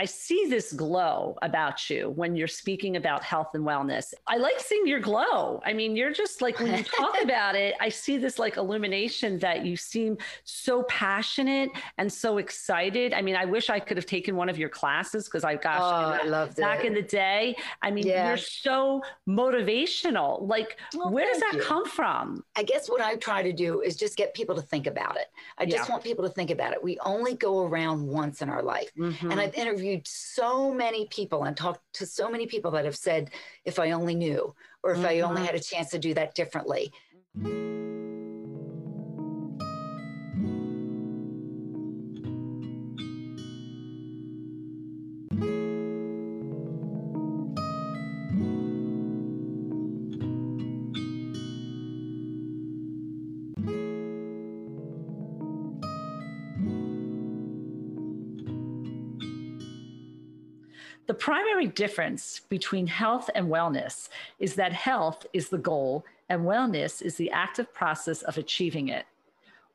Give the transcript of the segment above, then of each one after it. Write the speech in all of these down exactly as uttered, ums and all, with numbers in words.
I see this glow about you when you're speaking about health and wellness. I like seeing your glow. I mean, you're just like, when you talk about it, I see this like illumination that you seem so passionate and so excited. I mean, I wish I could have taken one of your classes because I, gosh, oh, I loved back it. in the day. I mean, yeah. you're so motivational. Like, well, where does that you. come from? I guess what I try to do is just get people to think about it. I yeah. just want people to think about it. We only go around once in our life. Mm-hmm. And I've interviewed so many people and talked to so many people that have said, if I only knew, or if mm-hmm. I only had a chance to do that differently. The primary difference between health and wellness is that health is the goal and wellness is the active process of achieving it.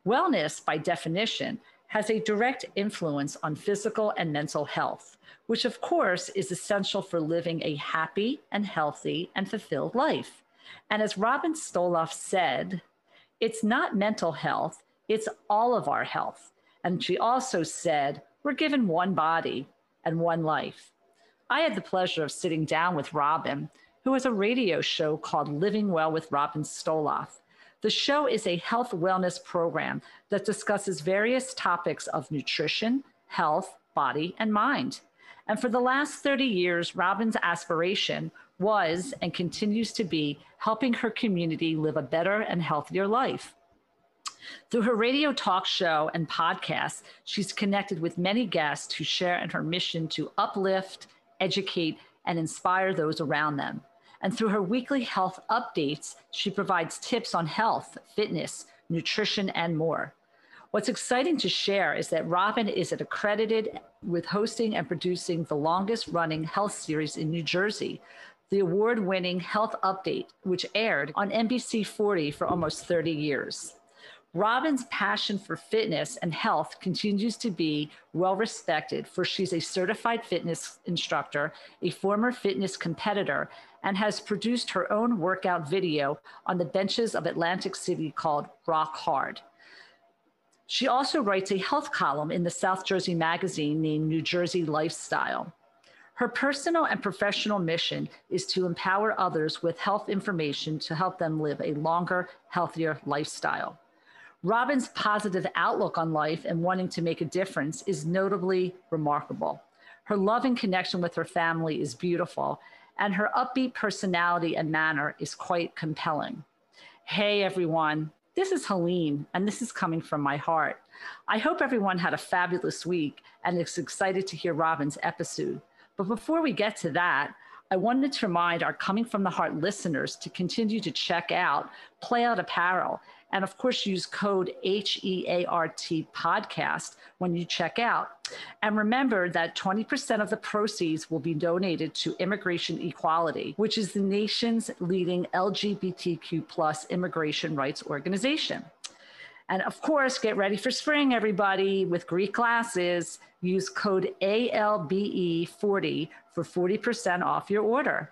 Wellness, by definition, has a direct influence on physical and mental health, which of course is essential for living a happy and healthy and fulfilled life. And as Robin Stoloff said, it's not mental health, it's all of our health. And she also said, we're given one body and one life. I had the pleasure of sitting down with Robin, who has a radio show called Living Well with Robin Stoloff. The show is a health wellness program that discusses various topics of nutrition, health, body, and mind. And for the last thirty years, Robin's aspiration was and continues to be helping her community live a better and healthier life. Through her radio talk show and podcast, she's connected with many guests who share in her mission to uplift, educate, and inspire those around them. And through her weekly health updates, she provides tips on health, fitness, nutrition, and more. What's exciting to share is that Robin is accredited with hosting and producing the longest running health series in New Jersey, the award-winning Health Update, which aired on N B C forty for almost thirty years. Robin's passion for fitness and health continues to be well respected, for she's a certified fitness instructor, a former fitness competitor, and has produced her own workout video on the benches of Atlantic City called Rock Hard. She also writes a health column in the South Jersey magazine named New Jersey Lifestyle. Her personal and professional mission is to empower others with health information to help them live a longer, healthier lifestyle. Robin's positive outlook on life and wanting to make a difference is notably remarkable. Her love and connection with her family is beautiful, and her upbeat personality and manner is quite compelling. Hey everyone, this is Helene, and this is coming from my heart. I hope everyone had a fabulous week and is excited to hear Robin's episode. But before we get to that, I wanted to remind our Coming From The Heart listeners to continue to check out Playout Apparel, and of course, use code H E A R T podcast when you check out. And remember that twenty percent of the proceeds will be donated to Immigration Equality, which is the nation's leading L G B T Q plus immigration rights organization. And of course, get ready for spring, everybody, with Greek classes. Use code A L B E forty for forty percent off your order.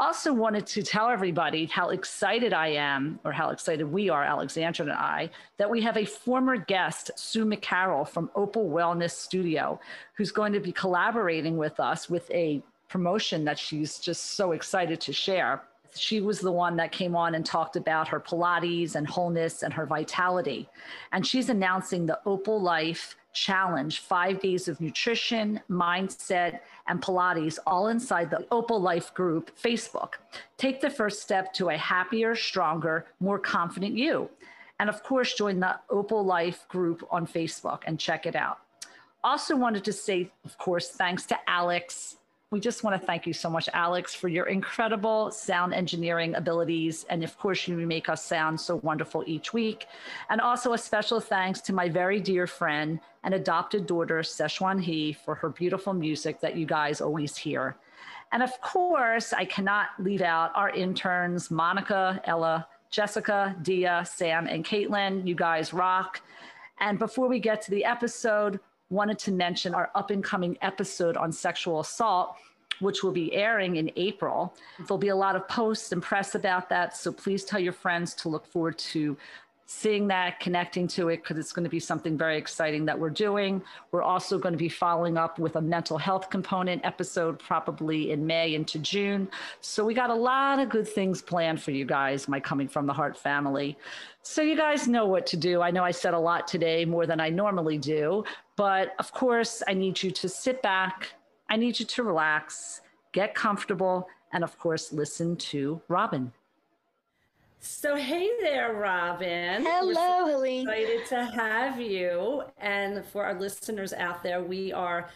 Also wanted to tell everybody how excited I am, or how excited we are, Alexandra and I, that we have a former guest, Sue McCarroll from Opal Wellness Studio, who's going to be collaborating with us with a promotion that she's just so excited to share. She was the one that came on and talked about her Pilates and wholeness and her vitality. And she's announcing the Opal Life Challenge, five days of nutrition, mindset, and Pilates, all inside the Opal Life group Facebook. Take the first step to a happier, stronger, more confident you. And of course, join the Opal Life group on Facebook and check it out. Also wanted to say, of course, thanks to Alex. We just want to thank you so much, Alex, for your incredible sound engineering abilities. And of course, you make us sound so wonderful each week. And also a special thanks to my very dear friend and adopted daughter, Szechuan He, for her beautiful music that you guys always hear. And of course, I cannot leave out our interns, Monica, Ella, Jessica, Dia, Sam, and Caitlin. You guys rock. And before we get to the episode, wanted to mention our up-and-coming episode on sexual assault, which will be airing in April. There'll be a lot of posts and press about that, so please tell your friends to look forward to seeing that, connecting to it, because it's going to be something very exciting that we're doing. We're also going to be following up with a mental health component episode probably in May into June. So we got a lot of good things planned for you guys, my Coming From the Heart family. So you guys know what to do. I know I said a lot today, more than I normally do, but of course I need you to sit back. I need you to relax, get comfortable, and of course, listen to Robin. So hey there, Robin. Hello, so Helene. Excited to have you. And for our listeners out there, we are,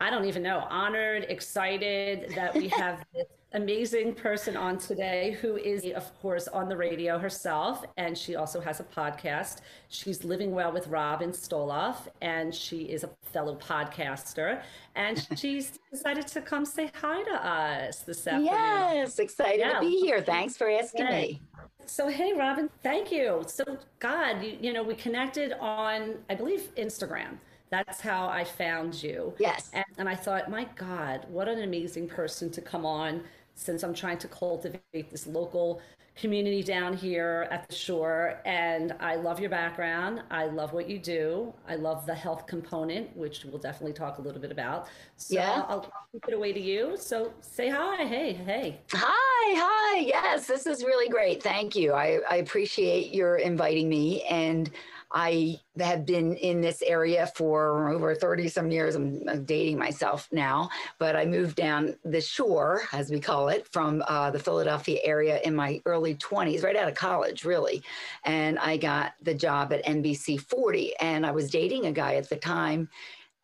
I don't even know, honored, excited that we have this amazing person on today who is, of course, on the radio herself. And she also has a podcast. She's Living Well with Robin Stoloff, and she is a fellow podcaster. And she's decided to come say hi to us this afternoon. Yes, excited yeah. to be here. Thanks for asking yeah. me. So, hey, Robin, thank you. So, God, you, you know, we connected on, I believe, Instagram. That's how I found you. Yes. And, and I thought, my God, what an amazing person to come on, since I'm trying to cultivate this local community down here at the shore. And I love your background. I love what you do. I love the health component, which we'll definitely talk a little bit about. So yeah. I'll keep it away to you. So say hi. Hey, hey. Hi, hi. Yes, this is really great. Thank you. I, I appreciate your inviting me. And I have been in this area for over thirty some years. I'm, I'm dating myself now, but I moved down the shore, as we call it, from uh, the Philadelphia area in my early twenties, right out of college, really. And I got the job at N B C forty, and I was dating a guy at the time.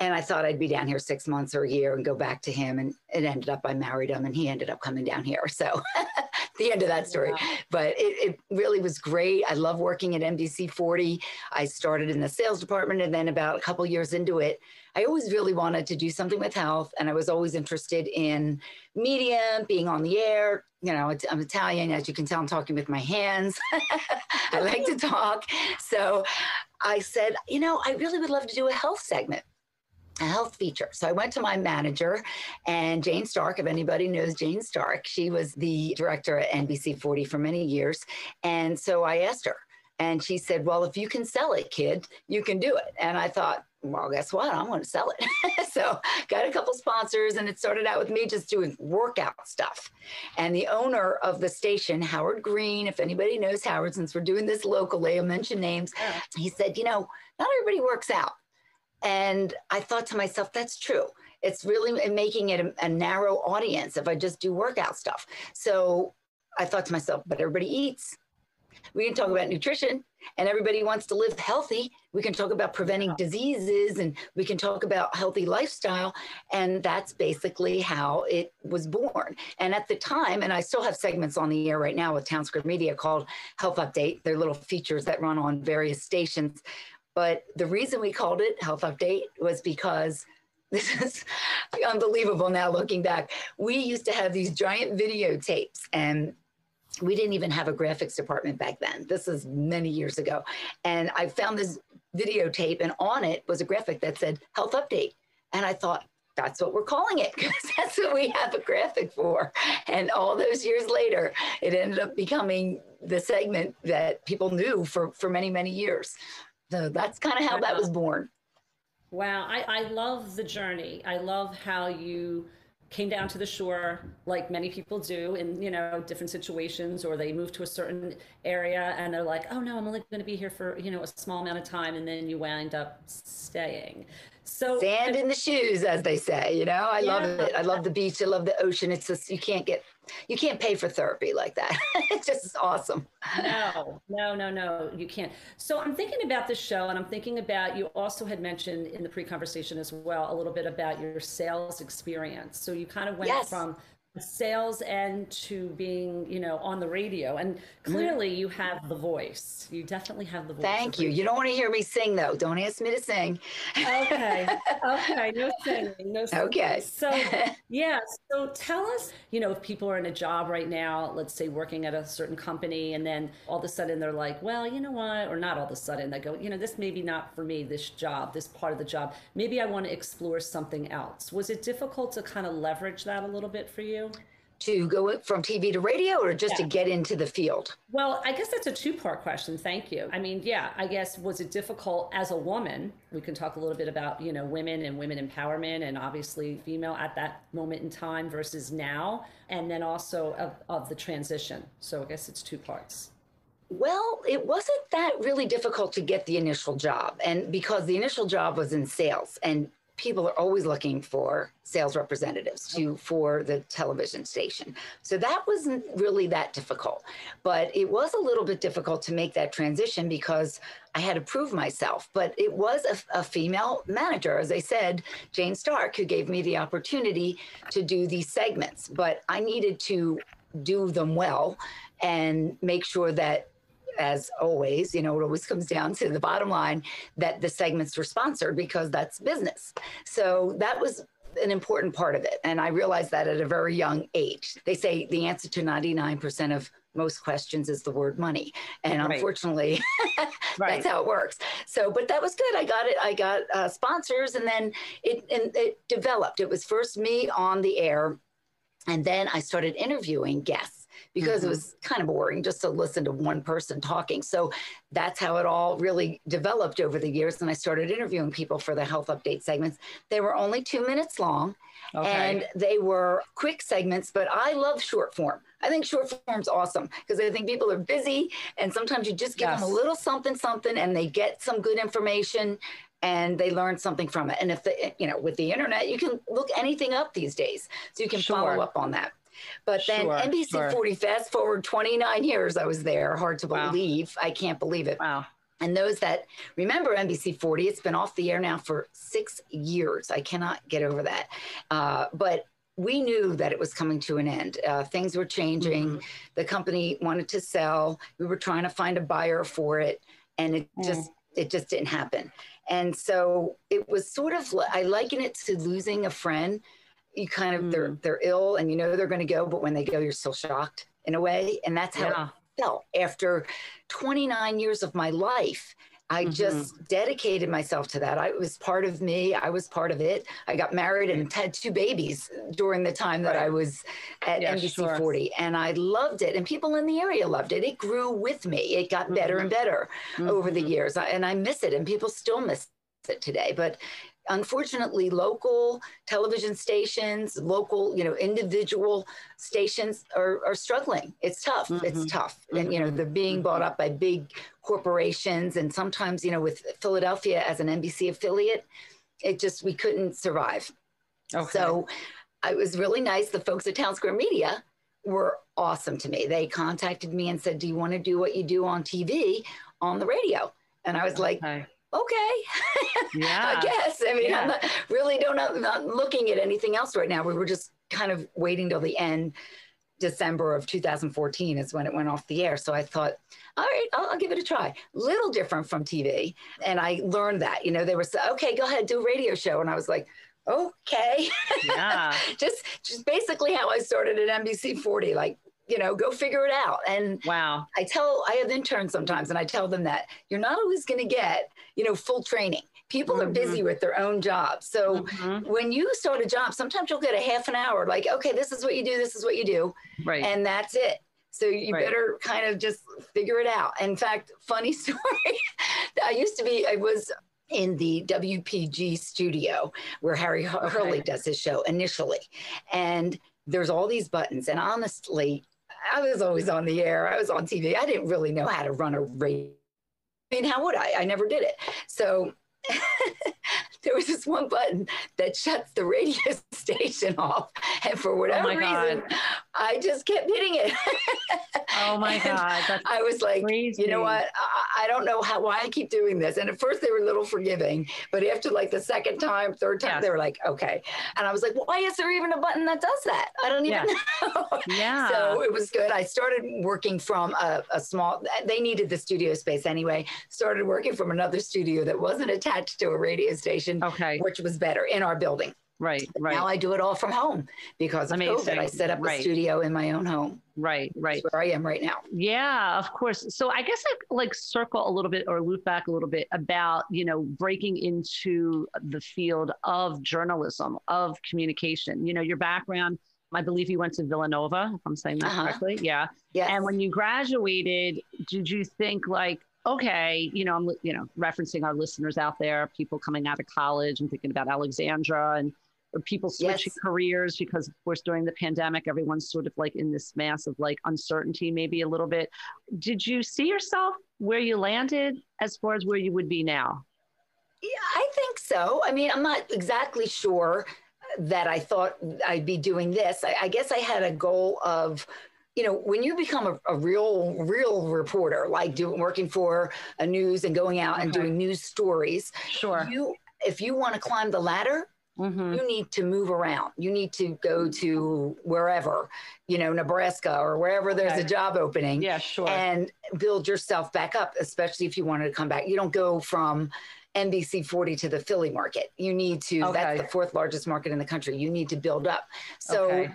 And I thought I'd be down here six months or a year and go back to him. And it ended up, I married him and he ended up coming down here. So the end of that story. Yeah. But it, it really was great. I love working at N B C forty. I started in the sales department, and then about a couple years into it, I always really wanted to do something with health. And I was always interested in media, being on the air. You know, I'm Italian, as you can tell, I'm talking with my hands. I like to talk. So I said, you know, I really would love to do a health segment. A health feature. So I went to my manager, and Jane Stark, if anybody knows Jane Stark, she was the director at N B C forty for many years. And so I asked her, and she said, well, if you can sell it, kid, you can do it. And I thought, well, guess what? I'm going to sell it. So got a couple sponsors, and it started out with me just doing workout stuff. And the owner of the station, Howard Green, if anybody knows Howard, since we're doing this locally, I'll mention names. Yeah. He said, you know, not everybody works out. And I thought to myself, that's true. It's really making it a, a narrow audience if I just do workout stuff. So I thought to myself, but everybody eats. We can talk about nutrition, and everybody wants to live healthy. We can talk about preventing diseases, and we can talk about healthy lifestyle. And that's basically how it was born. And at the time, and I still have segments on the air right now with Townsquare Media called Health Update. They're little features that run on various stations. But the reason we called it Health Update was because, this is unbelievable now looking back, we used to have these giant videotapes, and we didn't even have a graphics department back then. This is many years ago. And I found this videotape, and on it was a graphic that said Health Update. And I thought, that's what we're calling it, because that's what we have a graphic for. And all those years later, it ended up becoming the segment that people knew for, for many, many years. So that's kind of how that was born. Wow. I, I love the journey. I love how you came down to the shore, like many people do in, you know, different situations, or they move to a certain area and they're like, oh, no, I'm only going to be here for, you know, a small amount of time. And then you wind up staying. So sand in the shoes, as they say, you know, I yeah. love it. I love the beach. I love the ocean. It's just, you can't get, you can't pay for therapy like that. It's just awesome. No, no, no, no, you can't. So I'm thinking about this show, and I'm thinking about, you also had mentioned in the pre-conversation as well, a little bit about your sales experience. So you kind of went yes. from sales end to being, you know, on the radio. And clearly you have the voice. You definitely have the voice. Thank you. You don't want to hear me sing, though. Don't ask me to sing. Okay. Okay. No singing. No singing. Okay. So, yeah. So tell us, you know, if people are in a job right now, let's say working at a certain company, and then all of a sudden they're like, well, you know what, or not all of a sudden, they go, you know, this may be not for me, this job, this part of the job. Maybe I want to explore something else. Was it difficult to kind of leverage that a little bit for you? To go from T V to radio, or just yeah. to get into the field? Well, I guess that's a two-part question. Thank you. I mean, yeah, I guess, was it difficult as a woman? We can talk a little bit about, you know, women and women empowerment, and obviously female at that moment in time versus now, and then also of, of the transition. So I guess it's two parts. Well, it wasn't that really difficult to get the initial job, and because the initial job was in sales, and people are always looking for sales representatives to, for the television station. So that wasn't really that difficult, but it was a little bit difficult to make that transition because I had to prove myself. But it was a, a female manager, as I said, Jane Stark, who gave me the opportunity to do these segments, but I needed to do them well and make sure that, as always, you know, it always comes down to the bottom line, that the segments were sponsored, because that's business. So that was an important part of it. And I realized that at a very young age. They say the answer to ninety-nine percent of most questions is the word money. And right. unfortunately, right. that's how it works. So, but that was good. I got it. I got uh, sponsors, and then it, and it developed. It was first me on the air, and then I started interviewing guests, because mm-hmm. it was kind of boring just to listen to one person talking. So that's how it all really developed over the years. And I started interviewing people for the Health Update segments. They were only two minutes long, okay. and they were quick segments, but I love short form. I think short form's awesome, because I think people are busy, and sometimes you just give yes. them a little something, something, and they get some good information, and they learn something from it. And if the, you know, with the internet, you can look anything up these days, so you can sure. follow up on that. But then sure, N B C sure. forty, fast forward twenty-nine years, I was there. Hard to wow. believe. I can't believe it. Wow. And those that remember N B C forty, it's been off the air now for six years. I cannot get over that. Uh, but we knew that it was coming to an end. Uh, things were changing. Mm-hmm. The company wanted to sell. We were trying to find a buyer for it. And it mm. just it just didn't happen. And so it was sort of, I liken it to losing a friend. You kind of, mm. they're they're ill, and you know they're going to go, but when they go, you're still shocked in a way. And that's how yeah. it felt. After twenty-nine years of my life, I mm-hmm. just dedicated myself to that. I, it was part of me. I was part of it. I got married and had two babies during the time that right. I was at yeah, N B C sure. forty. And I loved it. And people in the area loved it. It grew with me. It got mm-hmm. better and better mm-hmm. over the years. And I miss it. And people still miss it today. But unfortunately, local television stations, local, you know, individual stations are, are struggling. It's tough. Mm-hmm. It's tough. Mm-hmm. And, you know, they're being mm-hmm. bought up by big corporations. And sometimes, you know, with Philadelphia as an N B C affiliate, it just, we couldn't survive. Okay. So it was really nice. The folks at Townsquare Media were awesome to me. They contacted me and said, do you want to do what you do on T V on the radio? And I was okay. like, okay, yeah. I guess. I mean, yeah. I'm not, really don't I'm not looking at anything else right now. We were just kind of waiting till the end. December of two thousand fourteen is when it went off the air. So I thought, all right, I'll, I'll give it a try. Little different from T V. And I learned that, you know, they were so, okay, go ahead, do a radio show. And I was like, okay, yeah. just, just basically how I started at N B C forty, like, you know, go figure it out. And wow. I tell, I have interns sometimes, and I tell them that you're not always going to get, you know, full training. People mm-hmm. are busy with their own jobs. So mm-hmm. when you start a job, sometimes you'll get a half an hour, like, okay, this is what you do. This is what you do. Right. And that's it. So you right. better kind of just figure it out. In fact, funny story, I used to be, I was in the W P G studio where Harry okay. Hurley does his show initially. And there's all these buttons. And honestly, I was always on the air. I was on T V. I didn't really know how to run a radio. I mean, how would I? I never did it. So there was this one button that shuts the radio station off. And for whatever oh reason, God. I just kept hitting it. oh, my and God. That's I was like, crazy. You know what? I, I don't know how, why I keep doing this. And at first they were a little forgiving, but after like the second time, third time, yes. they were like, okay. And I was like, why is there even a button that does that? I don't even yes. know. Yeah. So it was good. I started working from a, a small, they needed the studio space anyway, started working from another studio that wasn't attached to a radio station, okay. which was better in our building. Right, right. Now I do it all from home because of Amazing. COVID. I set up right. a studio in my own home. Right, right. That's where I am right now. Yeah, of course. So I guess I like circle a little bit or loop back a little bit about, you know, breaking into the field of journalism, of communication. You know, your background, I believe you went to Villanova, if I'm saying that uh-huh. correctly. Yeah. Yes. And when you graduated, did you think like, okay, you know, I'm, you know, referencing our listeners out there, people coming out of college and thinking about Alexandra and or people switching yes. careers because, of course, during the pandemic, everyone's sort of like in this mass of like uncertainty, maybe a little bit. Did you see yourself where you landed as far as where you would be now? Yeah, I think so. I mean, I'm not exactly sure that I thought I'd be doing this. I, I guess I had a goal of, you know, when you become a, a real, real reporter, like doing working for a news and going out okay. and doing news stories, sure. you, if you want to climb the ladder, mm-hmm. you need to move around. You need to go to wherever, you know, Nebraska or wherever okay. there's a job opening. Yeah, sure. And build yourself back up, especially if you wanted to come back. You don't go from N B C forty to the Philly market. You need to, okay. that's the fourth largest market in the country. You need to build up. So okay.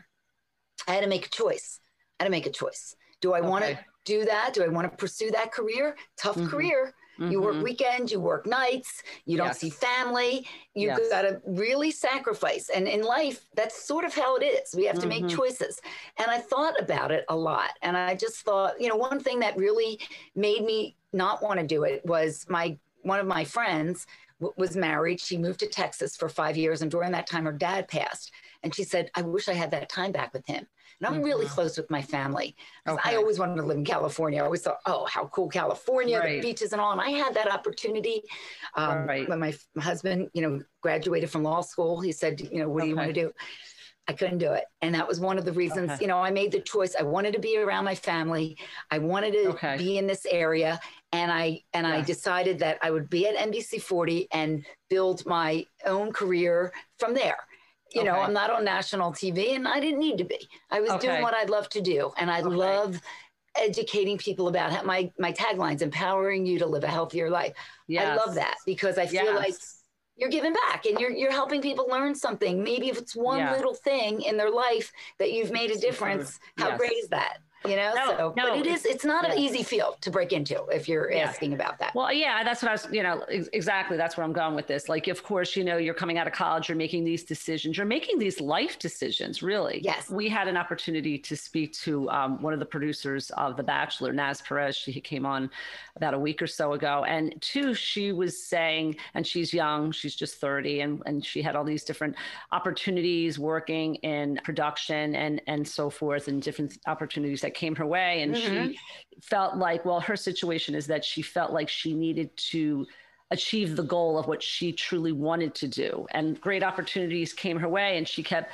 I had to make a choice. I had to make a choice. Do I okay. want to do that? Do I want to pursue that career? Tough mm-hmm. career. Mm-hmm. You work weekends, you work nights, you don't yes. see family. You yes. got to really sacrifice. And in life, that's sort of how it is. We have mm-hmm. to make choices. And I thought about it a lot. And I just thought, you know, one thing that really made me not want to do it was my one of my friends w- was married. She moved to Texas for five years. And during that time, her dad passed. And she said, I wish I had that time back with him. And I'm mm-hmm. really close with my family. Okay. I always wanted to live in California. I always thought, oh, how cool California, right. the beaches and all. And I had that opportunity. Um, right. When my husband, you know, graduated from law school, he said, you know, what okay. do you want to do? I couldn't do it. And that was one of the reasons, okay. you know, I made the choice. I wanted to be around my family. I wanted to okay. be in this area. And I and yeah. I decided that I would be at N B C forty and build my own career from there. You okay. know, I'm not on national T V and I didn't need to be. I was okay. doing what I'd love to do. And I okay. love educating people about how my, my tagline's empowering you to live a healthier life. Yes. I love that because I feel yes. like you're giving back and you're you're helping people learn something. Maybe if it's one yeah. little thing in their life that you've made a difference, how yes. great is that? You know, no, so, no, but it is, it's not yeah. an easy field to break into if you're yeah. asking about that. Well, yeah, that's what I was, you know, ex- exactly. That's where I'm going with this. Like, of course, you know, you're coming out of college, you're making these decisions, you're making these life decisions, really. Yes. We had an opportunity to speak to um, one of the producers of The Bachelor, Naz Perez. She came on about a week or so ago. And two, she was saying, and she's young, she's just thirty, and, and she had all these different opportunities working in production and, and so forth, and different opportunities that came her way. And mm-hmm. she felt like, well, her situation is that she felt like she needed to achieve the goal of what she truly wanted to do. And great opportunities came her way. And she kept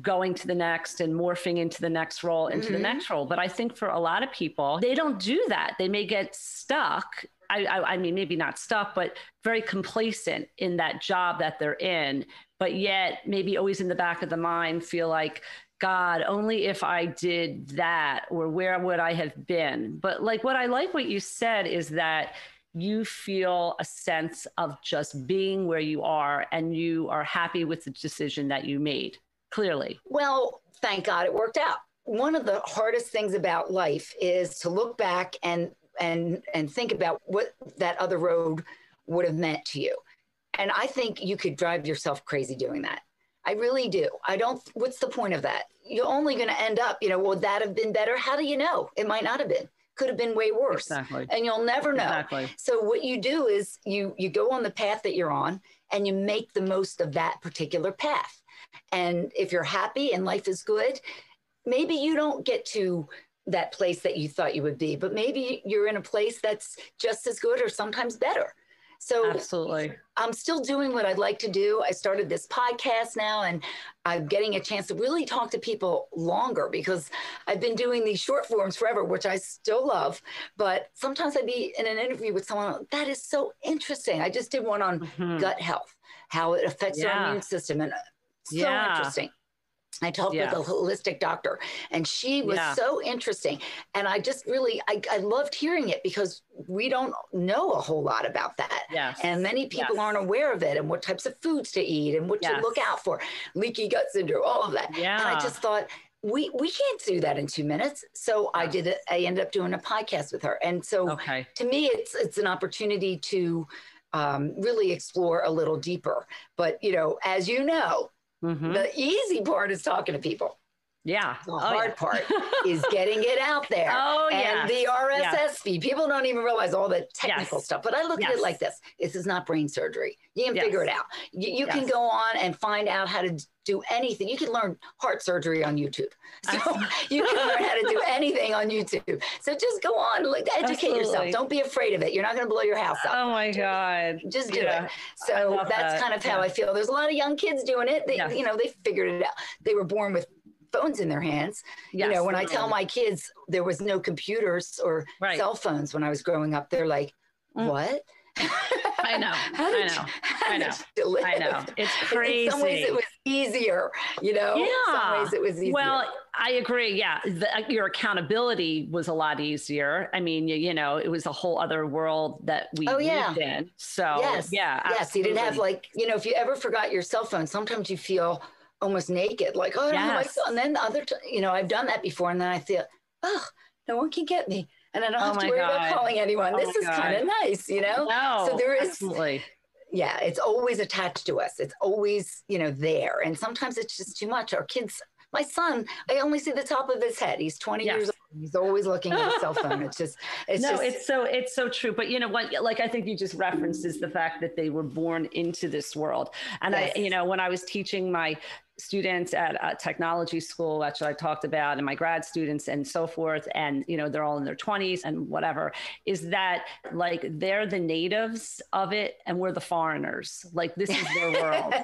going to the next and morphing into the next role, into mm-hmm. the next role. But I think for a lot of people, they don't do that. They may get stuck. I, I, I mean, maybe not stuck, but very complacent in that job that they're in. But yet maybe always in the back of the mind feel like, God, only if I did that, or where would I have been? But like, what I like what you said is that you feel a sense of just being where you are and you are happy with the decision that you made, clearly. Well, thank God it worked out. One of the hardest things about life is to look back and and and think about what that other road would have meant to you. And I think you could drive yourself crazy doing that. I really do. I don't, what's the point of that? You're only going to end up, you know, would that have been better? How do you know? It might not have been. Could have been way worse. Exactly. And you'll never know. Exactly. So what you do is you you go on the path that you're on and you make the most of that particular path. And if you're happy and life is good, maybe you don't get to that place that you thought you would be, but maybe you're in a place that's just as good or sometimes better. So absolutely, I'm still doing what I'd like to do. I started this podcast now, and I'm getting a chance to really talk to people longer, because I've been doing these short forms forever, which I still love. But sometimes I'd be in an interview with someone that is so interesting. I just did one on mm-hmm. gut health, how it affects yeah. our immune system. And so yeah. interesting. I talked yeah. with a holistic doctor, and she was yeah. so interesting. And I just really, I, I loved hearing it, because we don't know a whole lot about that. Yes. And many people yes. aren't aware of it, and what types of foods to eat, and what yes. to look out for, leaky gut syndrome, all of that. Yeah. And I just thought, we, we can't do that in two minutes. So yes. I did it. I ended up doing a podcast with her. And so okay. to me, it's, it's an opportunity to um, really explore a little deeper. But, you know, as you know, mm-hmm. the easy part is talking to people. Yeah. The hard oh, yeah. part is getting it out there. Oh, yeah. And the R S S yes. feed. People don't even realize all the technical yes. stuff. But I look yes. at it like this. This is not brain surgery. You can yes. figure it out. You, you yes. can go on and find out how to do anything. You can learn heart surgery on YouTube. So you can learn how to do anything on YouTube. So just go on, look, educate Absolutely. yourself. Don't be afraid of it. You're not going to blow your house up. Oh, my God. Just do yeah. it. So that's that. kind of how yeah. I feel. There's a lot of young kids doing it. They, yes. you know, they figured it out. They were born with phones in their hands. Yes, you know, when I tell my kids there was no computers or right. cell phones when I was growing up, they're like, what? Mm. I know. How did I know. You, how I know. Did you live? I know. It's crazy. In some ways it was easier, you know? Yeah. In some ways it was easier. Well, I agree. Yeah. The, your accountability was a lot easier. I mean, you, you know, it was a whole other world that we oh, lived yeah. in. So, yes. yeah. Yes. Absolutely. You didn't have, like, you know, if you ever forgot your cell phone, sometimes you feel almost naked, like, oh, I don't yes. know my cell. And then the other, t- you know, I've done that before. And then I feel, oh, no one can get me. And I don't have oh to worry God. about calling anyone. Oh this is kind of nice, you know? No, so there is, absolutely. yeah, it's always attached to us. It's always, you know, there. And sometimes it's just too much. Our kids, my son, I only see the top of his head. He's twenty yes. years old. He's always looking at his cell phone. It's just, it's no, just. it's so, it's so true. But you know what, like, I think you just referenced is the fact that they were born into this world. And yes. I, you know, when I was teaching my students at a technology school, which I talked about, and my grad students and so forth, and, you know, they're all in their twenties and whatever, is that, like, they're the natives of it and we're the foreigners. Like, this is their world.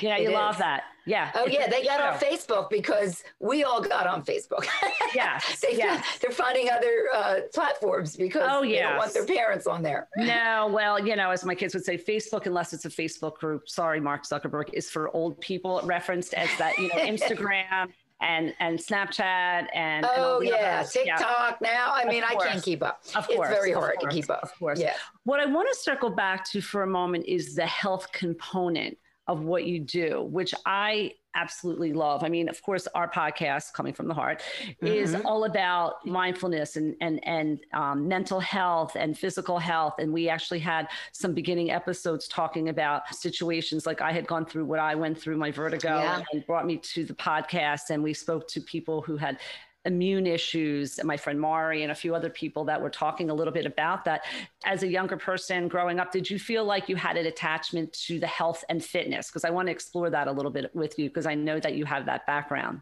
Yeah, you know, you love that. Yeah. Oh, yeah. They got on Facebook because we all got on Facebook. Yeah. they, yes. They're finding other uh, platforms because oh, yes. they don't want their parents on there. No. Well, you know, as my kids would say, Facebook, unless it's a Facebook group, sorry, Mark Zuckerberg, is for old people, referenced as that, you know, Instagram and, and Snapchat and, oh, and yeah, others. TikTok yeah. now. I mean, I can't keep up. Of course. It's very hard to keep up. Of course. Yeah. What I want to circle back to for a moment is the health component of what you do, which I absolutely love. I mean, of course, our podcast, Coming from the Heart, mm-hmm. is all about mindfulness and and and um, mental health and physical health. And we actually had some beginning episodes talking about situations like I had gone through what I went through, my vertigo, yeah. and brought me to the podcast. And we spoke to people who had immune issues, my friend Mari and a few other people that were talking a little bit about that. As a younger person growing up, did you feel like you had an attachment to the health and fitness? Because I want to explore that a little bit with you, because I know that you have that background.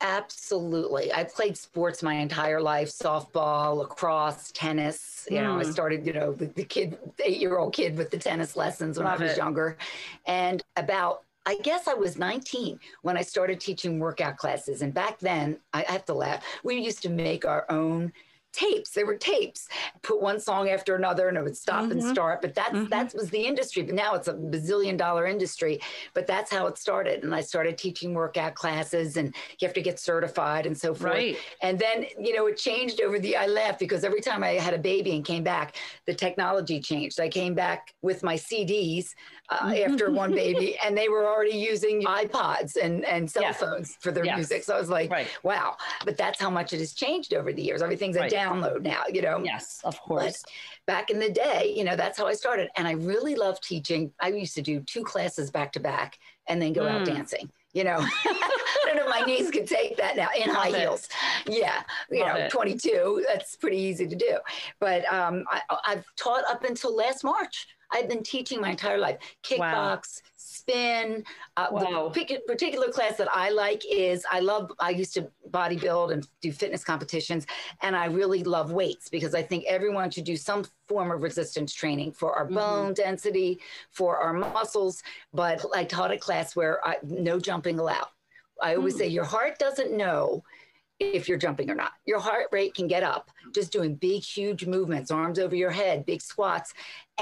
Absolutely. I played sports my entire life, softball, lacrosse, tennis. You mm. know, I started, you know, the, the kid, eight-year-old kid with the tennis lessons when Love I was it. younger. And about I guess I was nineteen when I started teaching workout classes. And back then, I have to laugh, we used to make our own tapes. There were tapes, put one song after another, and it would stop mm-hmm. and start. But that's, mm-hmm. that was the industry. But now it's a bazillion dollar industry. But that's how it started. And I started teaching workout classes, and you have to get certified and so forth. Right. And then, you know, it changed over the, I left because every time I had a baby and came back, the technology changed. I came back with my C Ds uh, after one baby, and they were already using iPods and, and cell yes. phones for their yes. music. So I was like, right. wow. But that's how much it has changed over the years. Everything's right. a download now, you know? Yes, of course. But back in the day, you know, that's how I started. And I really love teaching. I used to do two classes back to back and then go mm. out dancing, you know? I don't know if my knees could take that now in high heels. Yeah. You love know, it. twenty-two, that's pretty easy to do. But um, I, I've taught up until last March. I've been teaching my entire life. Kickbox, wow. spin. Uh, wow. The particular class that I like is I love, I used to body build and do fitness competitions. And I really love weights because I think everyone should do some form of resistance training for our mm-hmm. bone density, for our muscles. But I taught a class where I, no jumping allowed. I always mm. say your heart doesn't know if you're jumping or not. Your heart rate can get up just doing big, huge movements, arms over your head, big squats,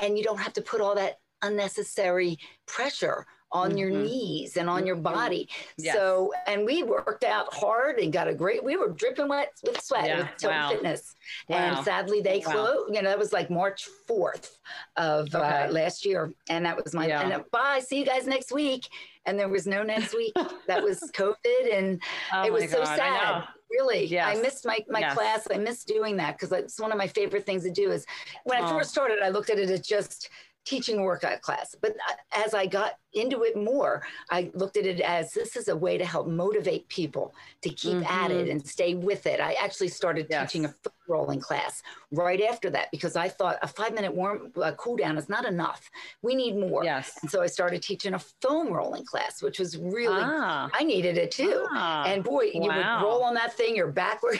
and you don't have to put all that unnecessary pressure on mm-hmm. your knees and on mm-hmm. your body. Yes. So, and we worked out hard and got a great, we were dripping wet with sweat yeah. with Total wow. Fitness. Wow. And sadly they wow. closed, you know, that was like March fourth of okay. uh, last year. And that was my, yeah. and, uh, bye, see you guys next week. And there was no next week. That was COVID. And oh it was God, so sad. I really. Yes. I missed my, my yes. class. I missed doing that because it's one of my favorite things to do is when oh. I first started, I looked at it as just teaching a workout class. But as I got into it more, I looked at it as this is a way to help motivate people to keep mm-hmm. at it and stay with it. I actually started yes. teaching a foot rolling class right after that because I thought a five minute warm uh, cool down is not enough. We need more. Yes. And so I started teaching a foam rolling class, which was really, ah. I needed it too. Ah. And boy, wow. you would roll on that thing, your back would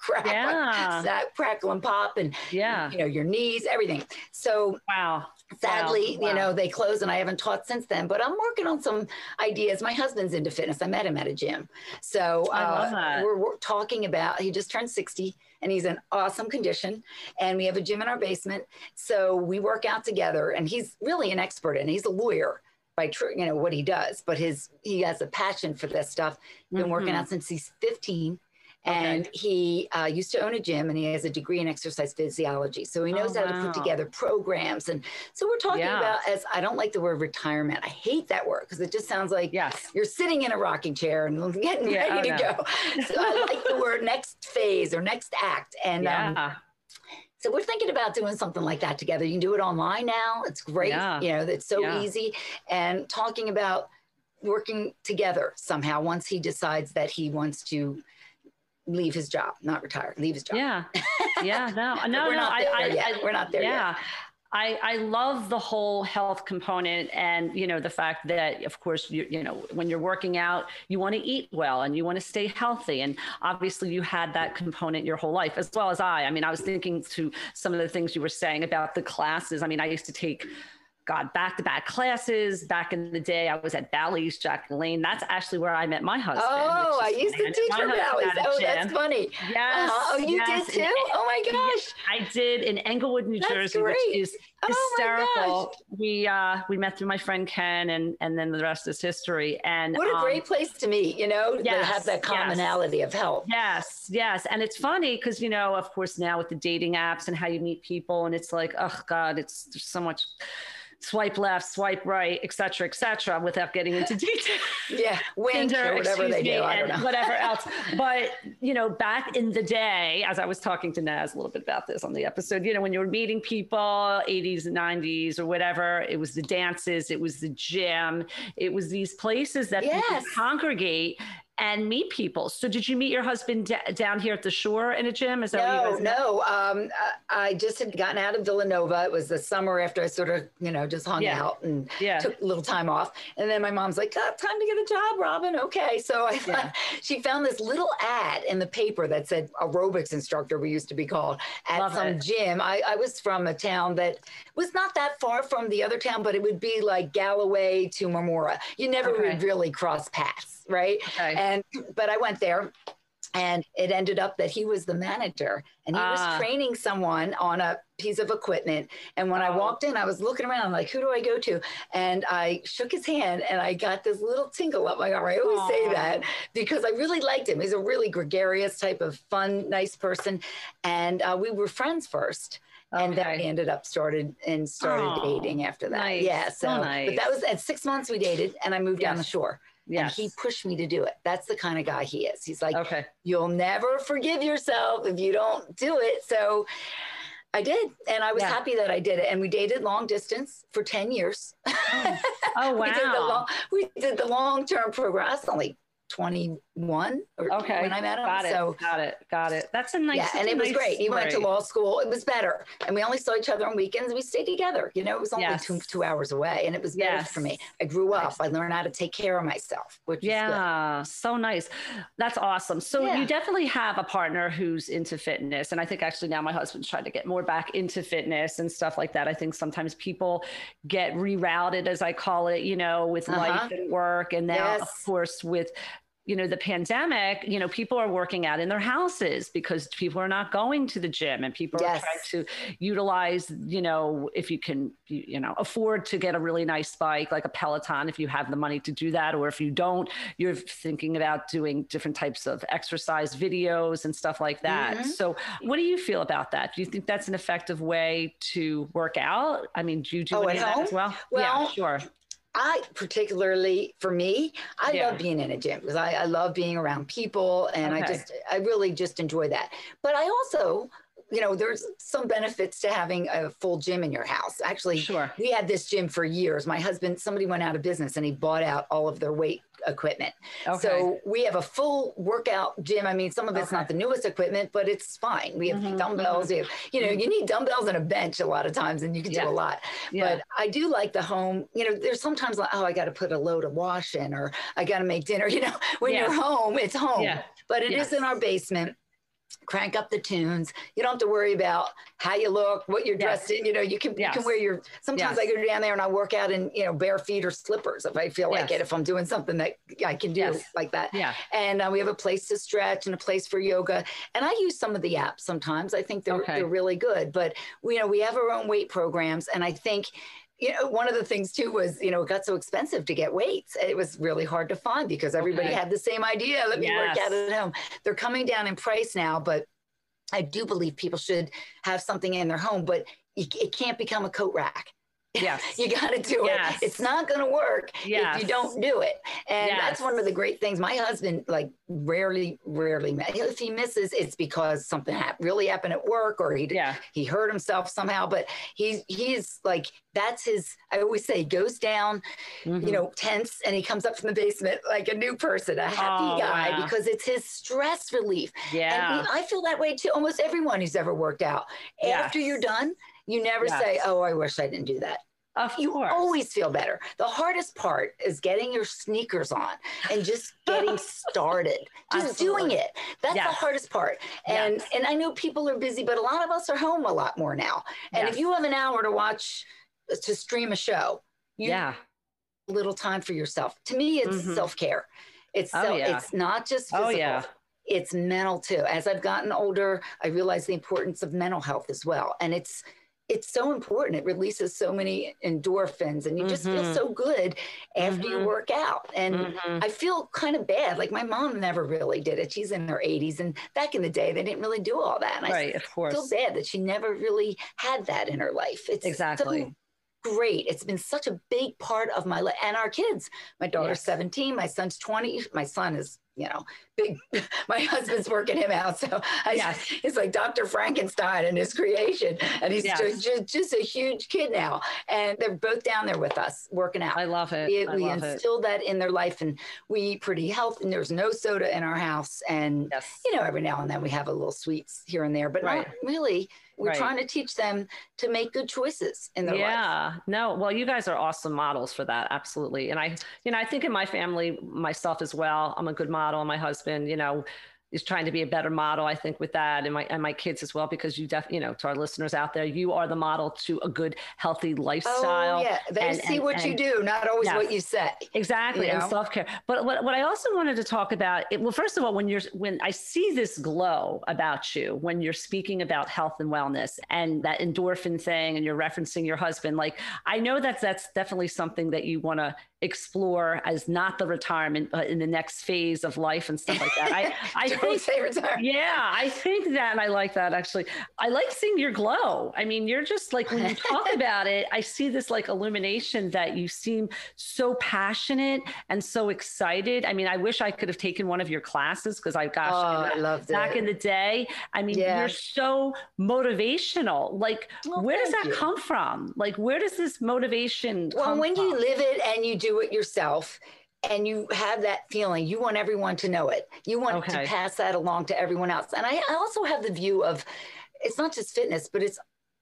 crackle, yeah. that crackle and pop and yeah. you know, your knees, everything. So wow. sadly, wow. you know, they closed and I haven't taught since then, but I'm working on some ideas. My husband's into fitness. I met him at a gym. So uh, we're, we're talking about, he just turned sixty and he's in awesome condition. And we have a gym in our basement. So we work out together and he's really an expert and he's a lawyer by tr- you know, what he does, but his, he has a passion for this stuff. He's been mm-hmm. working out since he's fifteen. Okay. And he uh, used to own a gym and he has a degree in exercise physiology. So he knows oh, wow. how to put together programs. And so we're talking yeah. about as I don't like the word retirement. I hate that word because it just sounds like yes. you're sitting in a rocking chair and getting yeah, ready oh, to no. go. So I like the word next phase or next act. And yeah. um, so we're thinking about doing something like that together. You can do it online now. It's great. Yeah. You know, it's so yeah. easy. And talking about working together somehow once he decides that he wants to leave his job, not retire, leave his job. Yeah. Yeah. No, no, we're no, not I, I, I, we're not there yeah. yet. I, I love the whole health component and, you know, the fact that, of course, you, you know, when you're working out, you want to eat well and you want to stay healthy. And obviously you had that component your whole life as well as I, I mean, I was thinking to some of the things you were saying about the classes. I mean, I used to take God, back-to-back classes. Back in the day, I was at Bally's, Jack Lane. That's actually where I met my husband. Oh, I used to teach at Bally's. Oh, that's funny. Yes. Uh, oh, you yes. did too? In, oh, my gosh. I did in Englewood, New that's Jersey, great. Which is hysterical. Oh we uh, we met through my friend Ken, and and then the rest is history. And what a um, great place to meet, you know, yes, to have that commonality yes. of health. Yes, yes. And it's funny because, you know, of course, now with the dating apps and how you meet people, and it's like, oh, God, it's there's so much... swipe left, swipe right, et cetera, et cetera, without getting into detail. Yeah, Wink Tinder, or whatever they do, me, I don't and know. Whatever else. But, you know, back in the day, as I was talking to Naz a little bit about this on the episode, you know, when you were meeting people, eighties and nineties or whatever, it was the dances, it was the gym, it was these places that yes. people congregate and meet people. So did you meet your husband d- down here at the shore in a gym? Is that no, what you guys no. Um, I, I just had gotten out of Villanova. It was the summer after I sort of, you know, just hung yeah. out and yeah. took a little time off. And then my mom's like, oh, time to get a job, Robin. Okay. So I yeah. thought she found this little ad in the paper that said aerobics instructor, we used to be called, at Love some it. Gym. I, I was from a town that was not that far from the other town, but it would be like Galloway to Marmora. You never okay. would really cross paths. Right. Okay. And, but I went there and it ended up that he was the manager and he uh. was training someone on a piece of equipment. And when oh. I walked in, I was looking around, I'm like, who do I go to? And I shook his hand and I got this little tingle up my arm. I always Aww. Say that because I really liked him. He's a really gregarious type of fun, nice person. And uh, we were friends first. Okay. And then we ended up started and started Aww. Dating after that. Nice. Yeah. So, so nice. But that was at six months we dated and I moved yes. down the shore. Yes. And he pushed me to do it. That's the kind of guy he is. He's like, okay. you'll never forgive yourself if you don't do it. So I did. And I was yeah. happy that I did it. And we dated long distance for ten years. Oh, oh wow. we, did the long, we did the long-term program. I was only 20, one or okay. when I met him. Got it. So, got it. Got it. That's a nice. Yeah, and it was nice great. He story. Went to law school. It was better. And we only saw each other on weekends. We stayed together. You know, it was only yes. two, two hours away, and it was better yes. for me. I grew nice. up. I learned how to take care of myself, which yeah, is good. So nice. That's awesome. So yeah. you definitely have a partner who's into fitness. And I think actually now my husband's trying to get more back into fitness and stuff like that. I think sometimes people get rerouted, as I call it, you know, with uh-huh. life and work. And now, yes. of course, with you know, the pandemic, you know, people are working out in their houses because people are not going to the gym, and people yes. are trying to utilize, you know, if you can, you know, afford to get a really nice bike, like a Peloton, if you have the money to do that, or if you don't, you're thinking about doing different types of exercise videos and stuff like that. Mm-hmm. So what do you feel about that? Do you think that's an effective way to work out? I mean, do you do oh, any of that as well? well? Yeah, sure. I particularly, for me, I yeah. love being in a gym because I, I love being around people, and okay. I just, I really just enjoy that. But I also, you know, there's some benefits to having a full gym in your house. Actually, sure. we had this gym for years. My husband, somebody went out of business and he bought out all of their weight equipment. Okay. So we have a full workout gym. I mean, some of it's okay. not the newest equipment, but it's fine. We have mm-hmm, dumbbells. Mm-hmm. We have, you know, mm-hmm. you need dumbbells and a bench a lot of times, and you can yeah. do a lot. Yeah. But I do like the home. You know, there's sometimes like, oh, I got to put a load of wash in, or I got to make dinner. You know, when yeah. you're home, it's home. Yeah. But it yeah. is in our basement. Crank up the tunes. You don't have to worry about how you look, what you're dressed yes. in. You know, you can, yes. you can wear your, sometimes yes. I go down there and I work out in, you know, bare feet or slippers if I feel yes. like it, if I'm doing something that I can do yes. like that. Yeah. And uh, we have a place to stretch and a place for yoga. And I use some of the apps sometimes. I think they're, okay. they're really good, but we, you know, we have our own weight programs. And I think, you know, one of the things too was, you know, it got so expensive to get weights. It was really hard to find because everybody okay. had the same idea. Let me yes. work out at home. They're coming down in price now, but I do believe people should have something in their home, but it can't become a coat rack. Yes. You got to do yes. it. It's not going to work yes. if you don't do it. And yes. that's one of the great things. My husband, like, rarely, rarely, if he misses, it's because something ha- really happened at work, or he yeah. he hurt himself somehow. But he's, he's like, that's his, I always say, he goes down, mm-hmm. you know, tense, and he comes up from the basement like a new person, a happy oh, guy, wow. because it's his stress relief. Yeah. And I feel that way too. Almost everyone who's ever worked out. Yes. After you're done, you never yes. say, oh, I wish I didn't do that. Of you course. Always feel better. The hardest part is getting your sneakers on and just getting started, just Absolutely. doing it. That's yes. the hardest part. And yes. and I know people are busy, but a lot of us are home a lot more now. And yes. if you have an hour to watch, to stream a show, you yeah. have little time for yourself. To me, it's mm-hmm. self-care. It's oh, self- yeah. it's not just physical. Oh, yeah. It's mental too. As I've gotten older, I realize the importance of mental health as well. And it's, it's so important. It releases so many endorphins, and you just mm-hmm. feel so good after mm-hmm. you work out. And mm-hmm. I feel kind of bad. Like, my mom never really did it. She's in her eighties, and back in the day, they didn't really do all that. And right, I of course. feel bad that she never really had that in her life. It's exactly so great. It's been such a big part of my life and our kids. My daughter's yes. seventeen. My son's twenty. My son is, you know, big, my husband's working him out. So I, yes. it's like Doctor Frankenstein and his creation. And he's yes. just, just, just a huge kid now. And they're both down there with us working out. I love it. We, we love instilled it. that in their life, and we eat pretty healthy, and there's no soda in our house. And, yes. you know, every now and then we have a little sweets here and there, but right. not really. We're right. trying to teach them to make good choices in their yeah. life. Yeah, no, well, you guys are awesome models for that. Absolutely. And I, you know, I think in my family, myself as well, I'm a good model. And my husband, you know, is trying to be a better model, I think, with that, and my, and my kids as well, because you definitely, you know, to our listeners out there, you are the model to a good, healthy lifestyle. Oh, yeah. They and, see and, what and, you do, not always yeah. what you say. Exactly. You know? And self-care. But what, what I also wanted to talk about, it, well, first of all, when you're, when I see this glow about you, when you're speaking about health and wellness and that endorphin thing, and you're referencing your husband, like, I know that that's definitely something that you want to explore as not the retirement, but in the next phase of life and stuff like that. I, I think, say retire. Yeah, I think that, and I like that, actually. I like seeing your glow. I mean, you're just like, when you talk about it, I see this like illumination that you seem so passionate and so excited. I mean, I wish I could have taken one of your classes, because I, gosh, oh, I loved back it. in the day. I mean, yeah. you're so motivational. Like, well, where does that you. come from? Like, where does this motivation well, come from? Well, when you live it and you do it yourself, and you have that feeling, you want everyone to know it. You want okay. to pass that along to everyone else. And I also have the view of, it's not just fitness, but it's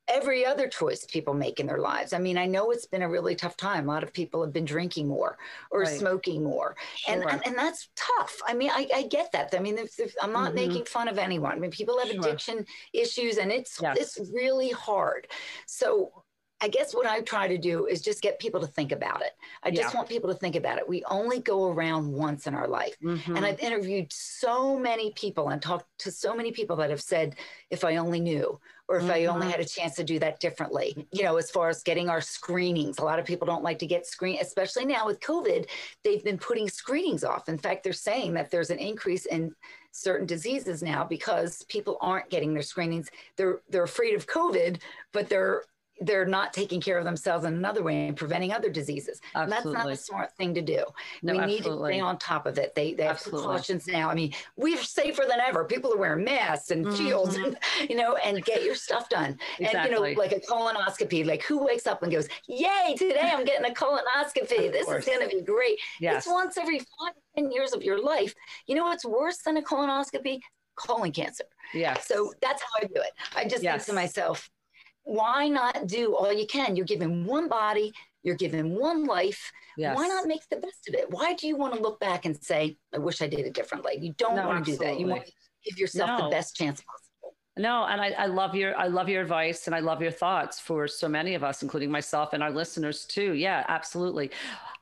every other choice people make in their lives. I mean, I know it's been a really tough time. A lot of people have been drinking more or right. smoking more. Sure. And, and and that's tough. I mean, I, I get that. I mean, if, if I'm not mm-hmm. making fun of anyone. I mean, people have sure. addiction issues, and it's yes. it's really hard. So I guess what I try to do is just get people to think about it. I just yeah. want people to think about it. We only go around once in our life. Mm-hmm. And I've interviewed so many people and talked to so many people that have said, if I only knew, or if mm-hmm. I only had a chance to do that differently, you know, as far as getting our screenings. A lot of people don't like to get screened, especially now with COVID. They've been putting screenings off. In fact, they're saying that there's an increase in certain diseases now because people aren't getting their screenings. They're, they're afraid of COVID, but they're, they're not taking care of themselves in another way and preventing other diseses. And that's not a smart thing to do. No, we need absolutely. to stay on top of it. They, they have precautions now. I mean, we're safer than ever. People are wearing masks and mm-hmm. shields, and, you know, and get your stuff done. Exactly. And, you know, like a colonoscopy, like who wakes up and goes, yay, today I'm getting a colonoscopy. This course. is going to be great. Yes. It's once every five, ten years of your life. You know what's worse than a colonoscopy? Colon cancer. Yeah. So that's how I do it. I just yes. think to myself, why not do all you can? You're given one body, you're given one life. Yes. Why not make the best of it? Why do you want to look back and say, I wish I did it differently? You don't no, want to absolutely. do that. You want to give yourself no. the best chance possible. No, and I, I love your I love your advice, and I love your thoughts for so many of us, including myself and our listeners too. Yeah, absolutely.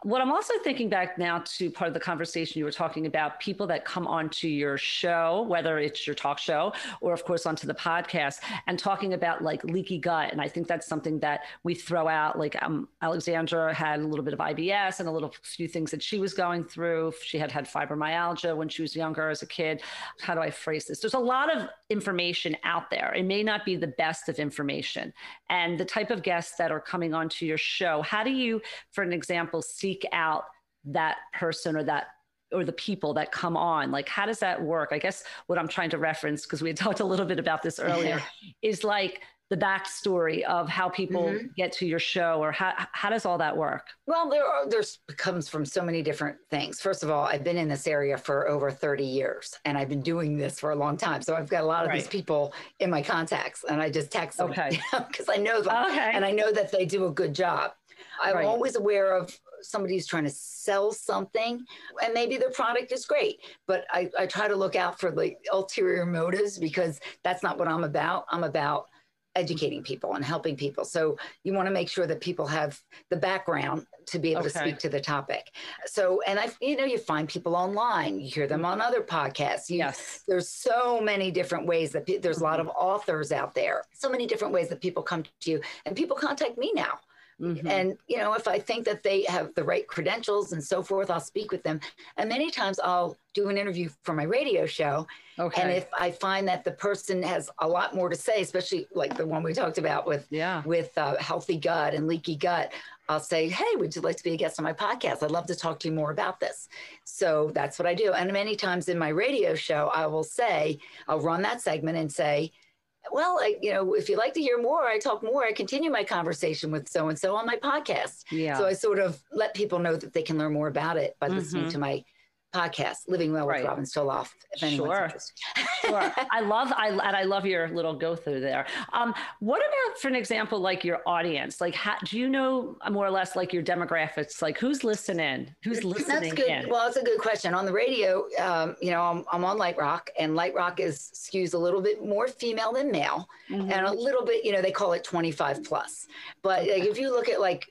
What I'm also thinking back now to part of the conversation you were talking about, people that come onto your show, whether it's your talk show or, of course, onto the podcast, and talking about like leaky gut. And I think that's something that we throw out. Like um, Alexandra had a little bit of I B S and a little few things that she was going through. She had had fibromyalgia when she was younger as a kid. How do I phrase this? There's a lot of information out there. It may not be the best of information. And the type of guests that are coming onto your show, how do you, for an example, seek out that person or that or the people that come on? Like, how does that work? I guess what I'm trying to reference, because we had talked a little bit about this earlier, is like the backstory of how people mm-hmm. get to your show, or how how does all that work? Well, there are, there's comes from so many different things. First of all, I've been in this area for over thirty years, and I've been doing this for a long time. So I've got a lot of right. these people in my contacts, and I just text them because okay. I know them, okay. and I know that they do a good job. I'm right. always aware of somebody who's trying to sell something, and maybe their product is great, but I, I try to look out for the ulterior motives, because that's not what I'm about. I'm about educating people and helping people. So you want to make sure that people have the background to be able okay. to speak to the topic. So, and I, you know, you find people online, you hear them on other podcasts. You, yes. There's so many different ways that pe- there's mm-hmm. a lot of authors out there, so many different ways that people come to you, and people contact me now. Mm-hmm. And, you know, if I think that they have the right credentials and so forth, I'll speak with them. And many times I'll do an interview for my radio show. Okay. And if I find that the person has a lot more to say, especially like the one we talked about with yeah. with uh, healthy gut and leaky gut, I'll say, hey, would you like to be a guest on my podcast? I'd love to talk to you more about this. So that's what I do. And many times in my radio show, I will say, I'll run that segment and say, well, I, you know, if you'd like to hear more, I talk more, I continue my conversation with so-and-so on my podcast. Yeah. So I sort of let people know that they can learn more about it by mm-hmm. listening to my podcast, Living Well with right. Robin Stoloff. Sure. sure. I love, I, and I love your little go through there. Um, what about, for an example, like your audience? Like, how, do you know more or less like your demographics? Like who's listening? Who's listening That's good. in? Well, it's a good question. On the radio, um, you know, I'm, I'm on Light Rock, and Light Rock is skews a little bit more female than male, mm-hmm. and a little bit, you know, they call it twenty-five plus. But okay. like, if you look at like,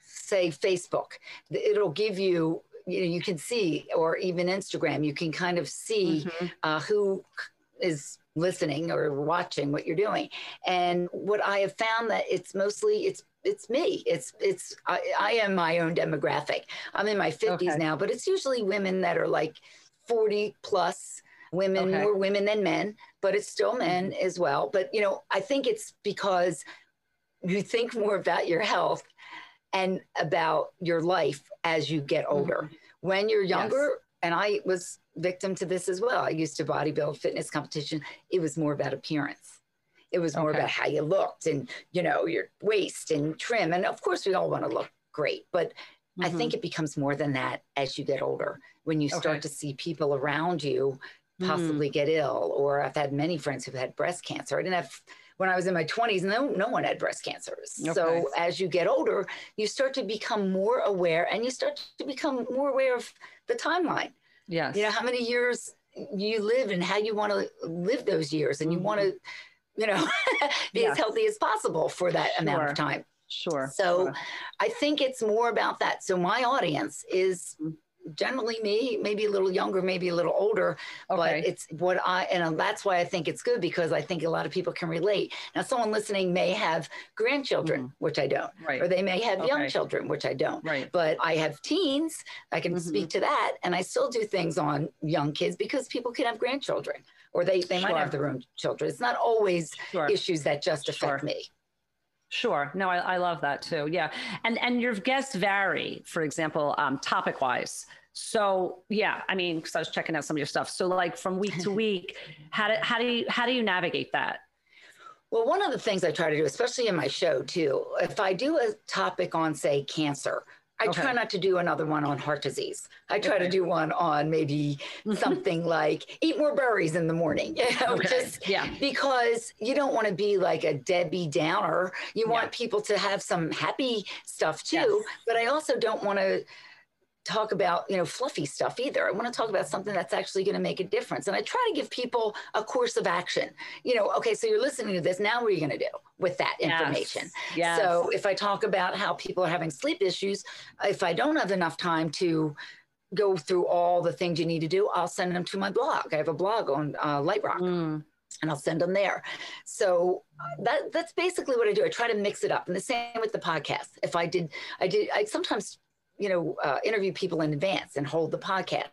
say, Facebook, it'll give you, you know, you can see, or even Instagram, you can kind of see mm-hmm. uh, who is listening or watching what you're doing. And what I have found that it's mostly, it's it's me. It's, it's I, I am my own demographic. I'm in my fifties okay. now, but it's usually women that are like forty plus women, okay. more women than men, but it's still men mm-hmm. as well. But, you know, I think it's because you think more about your health and about your life as you get older. Mm-hmm. When you're younger, yes. and I was victim to this as well. I used to bodybuild, fitness competition. It was more about appearance. It was more okay. about how you looked, and, you know, your waist and trim. And of course we all want to look great, but Mm-hmm. I think it becomes more than that as you get older, when you start okay. to see people around you possibly mm-hmm. get ill. Or I've had many friends who've had breast cancer. I didn't have, when I was in my twenties, no, no one had breast cancers. Okay. So as you get older, you start to become more aware, and you start to become more aware of the timeline. Yes. You know, how many years you live and how you want to live those years. And you mm-hmm. want to, you know, be yes. as healthy as possible for that sure. amount of time. Sure. So sure. I think it's more about that. So my audience is generally me, maybe a little younger, maybe a little older, okay. but it's what I, and that's why I think it's good, because I think a lot of people can relate. Now, someone listening may have grandchildren, mm. which I don't, right. or they may have okay. young children, which I don't, right. but I have teens. I can mm-hmm. speak to that. And I still do things on young kids, because people can have grandchildren, or they, they sure. might have their own children. It's not always sure. issues that just affect sure. me. Sure. No, I, I love that too. Yeah. And and your guests vary, for example, um, topic wise. So yeah, I mean, because I was checking out some of your stuff. So like from week to week, how do how do you how do you navigate that? Well, one of the things I try to do, especially in my show too, if I do a topic on, say, cancer, I okay. try not to do another one on heart disease. I try okay. to do one on maybe something like eat more berries in the morning, you know, okay. just yeah. because you don't want to be like a Debbie Downer. You want yeah. people to have some happy stuff too, yes. but I also don't want to talk about, you know, fluffy stuff either. I want to talk about something that's actually going to make a difference. And I try to give people a course of action. You know, okay, so you're listening to this. Now what are you going to do with that yes. information? Yes. So if I talk about how people are having sleep issues, if I don't have enough time to go through all the things you need to do, I'll send them to my blog. I have a blog on uh, Light Rock. Mm. And I'll send them there. So that that's basically what I do. I try to mix it up. And the same with the podcast. If I did, I did, I sometimes you know, uh, interview people in advance and hold the podcast.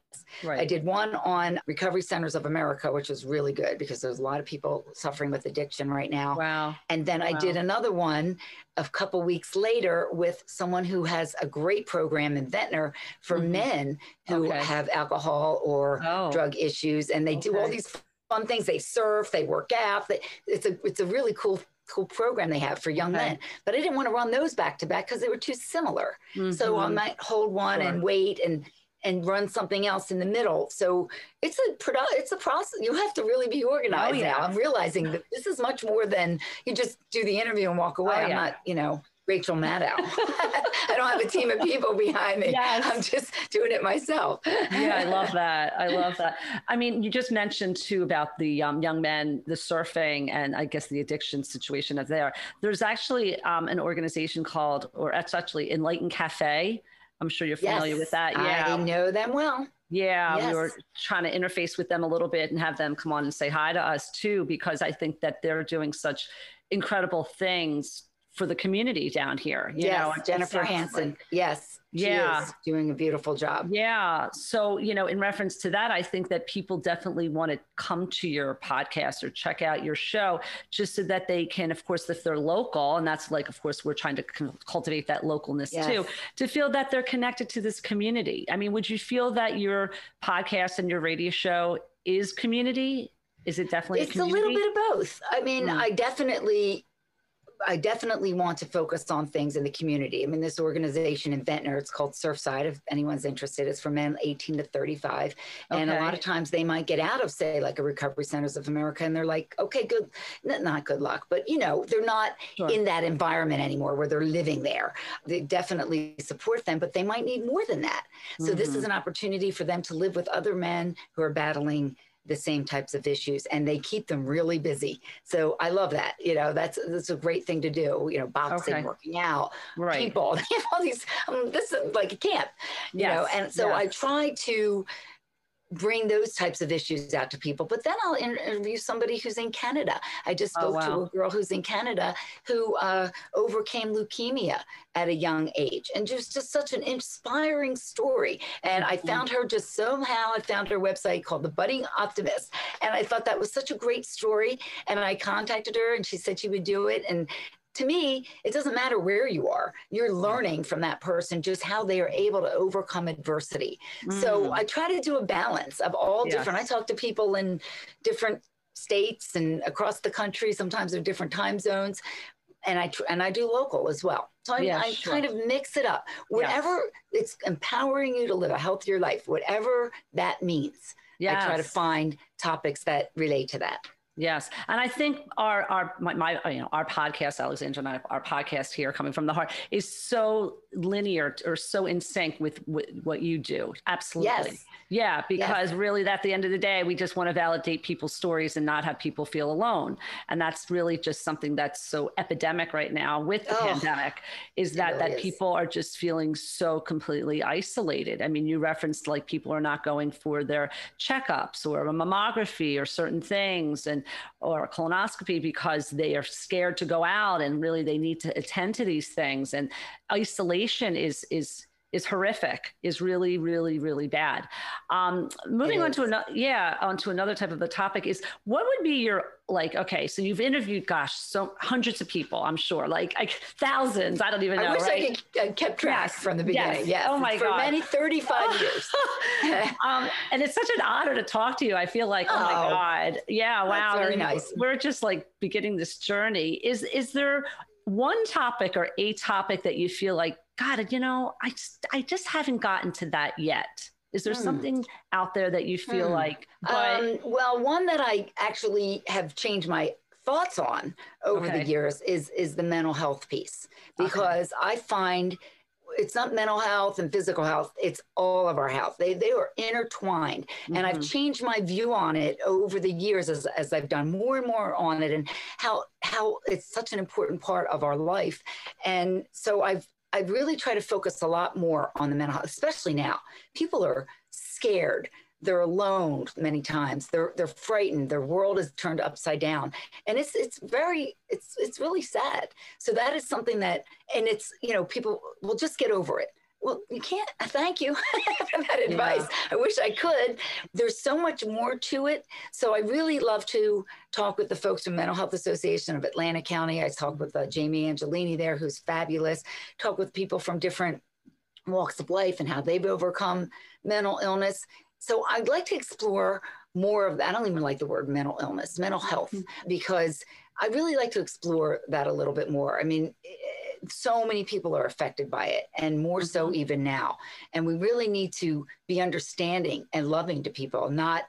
Right. I did one on Recovery Centers of America, which was really good because there's a lot of people suffering with addiction right now. Wow. And then wow. I did another one a couple weeks later with someone who has a great program in Ventnor for mm-hmm. men who okay. have alcohol or oh. drug issues. And they okay. do all these fun things. They surf, they work out. They, it's a it's a really cool cool program they have for young okay. men, but I didn't want to run those back to back because they were too similar. Mm-hmm. So I might hold one sure. and wait and, and run something else in the middle. So it's a produ- it's a process. You have to really be organized oh, yeah. now. I'm realizing that this is much more than you just do the interview and walk away. Oh, yeah. I'm not, you know, Rachel Maddow. I don't have a team of people behind me. Yes. I'm just doing it myself. Yeah, I love that. I love that. I mean, you just mentioned too about the um, young men, the surfing, and I guess the addiction situation that's there. There's actually um, an organization called, or it's actually Enlightened Cafe. I'm sure you're familiar yes, with that. Yeah, I know them well. Yeah, yes. we were trying to interface with them a little bit and have them come on and say hi to us too, because I think that they're doing such incredible things for the community down here. You yes, know, Jennifer Hansen. Like, yes. She yeah. is doing a beautiful job. Yeah. So, you know, in reference to that, I think that people definitely want to come to your podcast or check out your show just so that they can, of course, if they're local, and that's like, of course, we're trying to c- cultivate that localness yes. too, to feel that they're connected to this community. I mean, would you feel that your podcast and your radio show is community? Is it definitely it's a community? It's a little bit of both. I mean, mm. I definitely... I definitely want to focus on things in the community. I mean, this organization in Ventnor, it's called Surfside, if anyone's interested. It's for men eighteen to thirty-five. Okay. And a lot of times they might get out of, say, like a Recovery Centers of America, and they're like, okay, good, not good luck, but you know, they're not sure. in that environment anymore where they're living there. They definitely support them, but they might need more than that. So mm-hmm. this is an opportunity for them to live with other men who are battling the same types of issues, and they keep them really busy. So I love that. You know, that's, that's a great thing to do. You know, boxing, okay. working out, right. people, they have all these, um, this is like a camp, you yes. know? And so yes. I try to bring those types of issues out to people, but then I'll interview somebody who's in Canada. I just spoke oh, wow. to a girl who's in Canada who uh, overcame leukemia at a young age, and just, just such an inspiring story. And I found her just somehow, I found her website called The Budding Optimist. And I thought that was such a great story. And I contacted her, and she said she would do it. And to me, it doesn't matter where you are. You're learning from that person just how they are able to overcome adversity. Mm. So I try to do a balance of all yes. different. I talk to people in different states and across the country, sometimes in different time zones. and I, and I do local as well. So I, yeah, I sure. kind of mix it up. Whatever, yes. it's empowering you to live a healthier life, whatever that means. Yes. I try to find topics that relate to that. Yes. And I think our, our, my, my, you know, our podcast, Alexandra and I, our podcast here, Coming from the Heart, is so linear or so in sync with, with what you do. Absolutely. Yes. Yeah. Because yes. really at the end of the day, we just want to validate people's stories and not have people feel alone. And that's really just something that's so epidemic right now with the oh, pandemic is that, really that is. people are just feeling so completely isolated. I mean, you referenced like people are not going for their checkups or a mammography or certain things. And, or a colonoscopy because they are scared to go out and really they need to attend to these things. And isolation is, is, is horrific, is really, really, really bad. Um, moving on to another, yeah, onto another type of a topic is what would be your, like, okay, so you've interviewed, gosh, so hundreds of people, I'm sure, like, like thousands, I don't even know, I wish right? I could, uh, kept track yes. from the beginning, yes. yes. Oh my for God. For many, thirty-five years. um, and it's such an honor to talk to you. I feel like, oh, oh my God. Yeah, wow. That's very and nice. We're just like beginning this journey. Is, is there one topic or a topic that you feel like, God, you know, I just, I just haven't gotten to that yet. Is there hmm. something out there that you feel hmm. like? But- um, well, one that I actually have changed my thoughts on over okay. the years is, is the mental health piece, because okay. I find it's not mental health and physical health. It's all of our health. They, they are intertwined. Mm-hmm. And I've changed my view on it over the years as, as I've done more and more on it and how, how it's such an important part of our life. And so I've, I really try to focus a lot more on the mental health, especially now. People are scared. They're alone many times. They're they're frightened. Their world is turned upside down. And it's it's very, it's it's really sad. So that is something that, and it's, you know, people will just get over it. Well, you can't, thank you for that advice. Yeah. I wish I could. There's so much more to it. So I really love to talk with the folks from Mental Health Association of Atlantic County. I talk with uh, Jamie Angelini there, who's fabulous. Talk with people from different walks of life and how they've overcome mental illness. So I'd like to explore more of that. I don't even like the word mental illness, mental health, mm-hmm. because I really like to explore that a little bit more. I mean, so many people are affected by it, and more so even now. And we really need to be understanding and loving to people, not,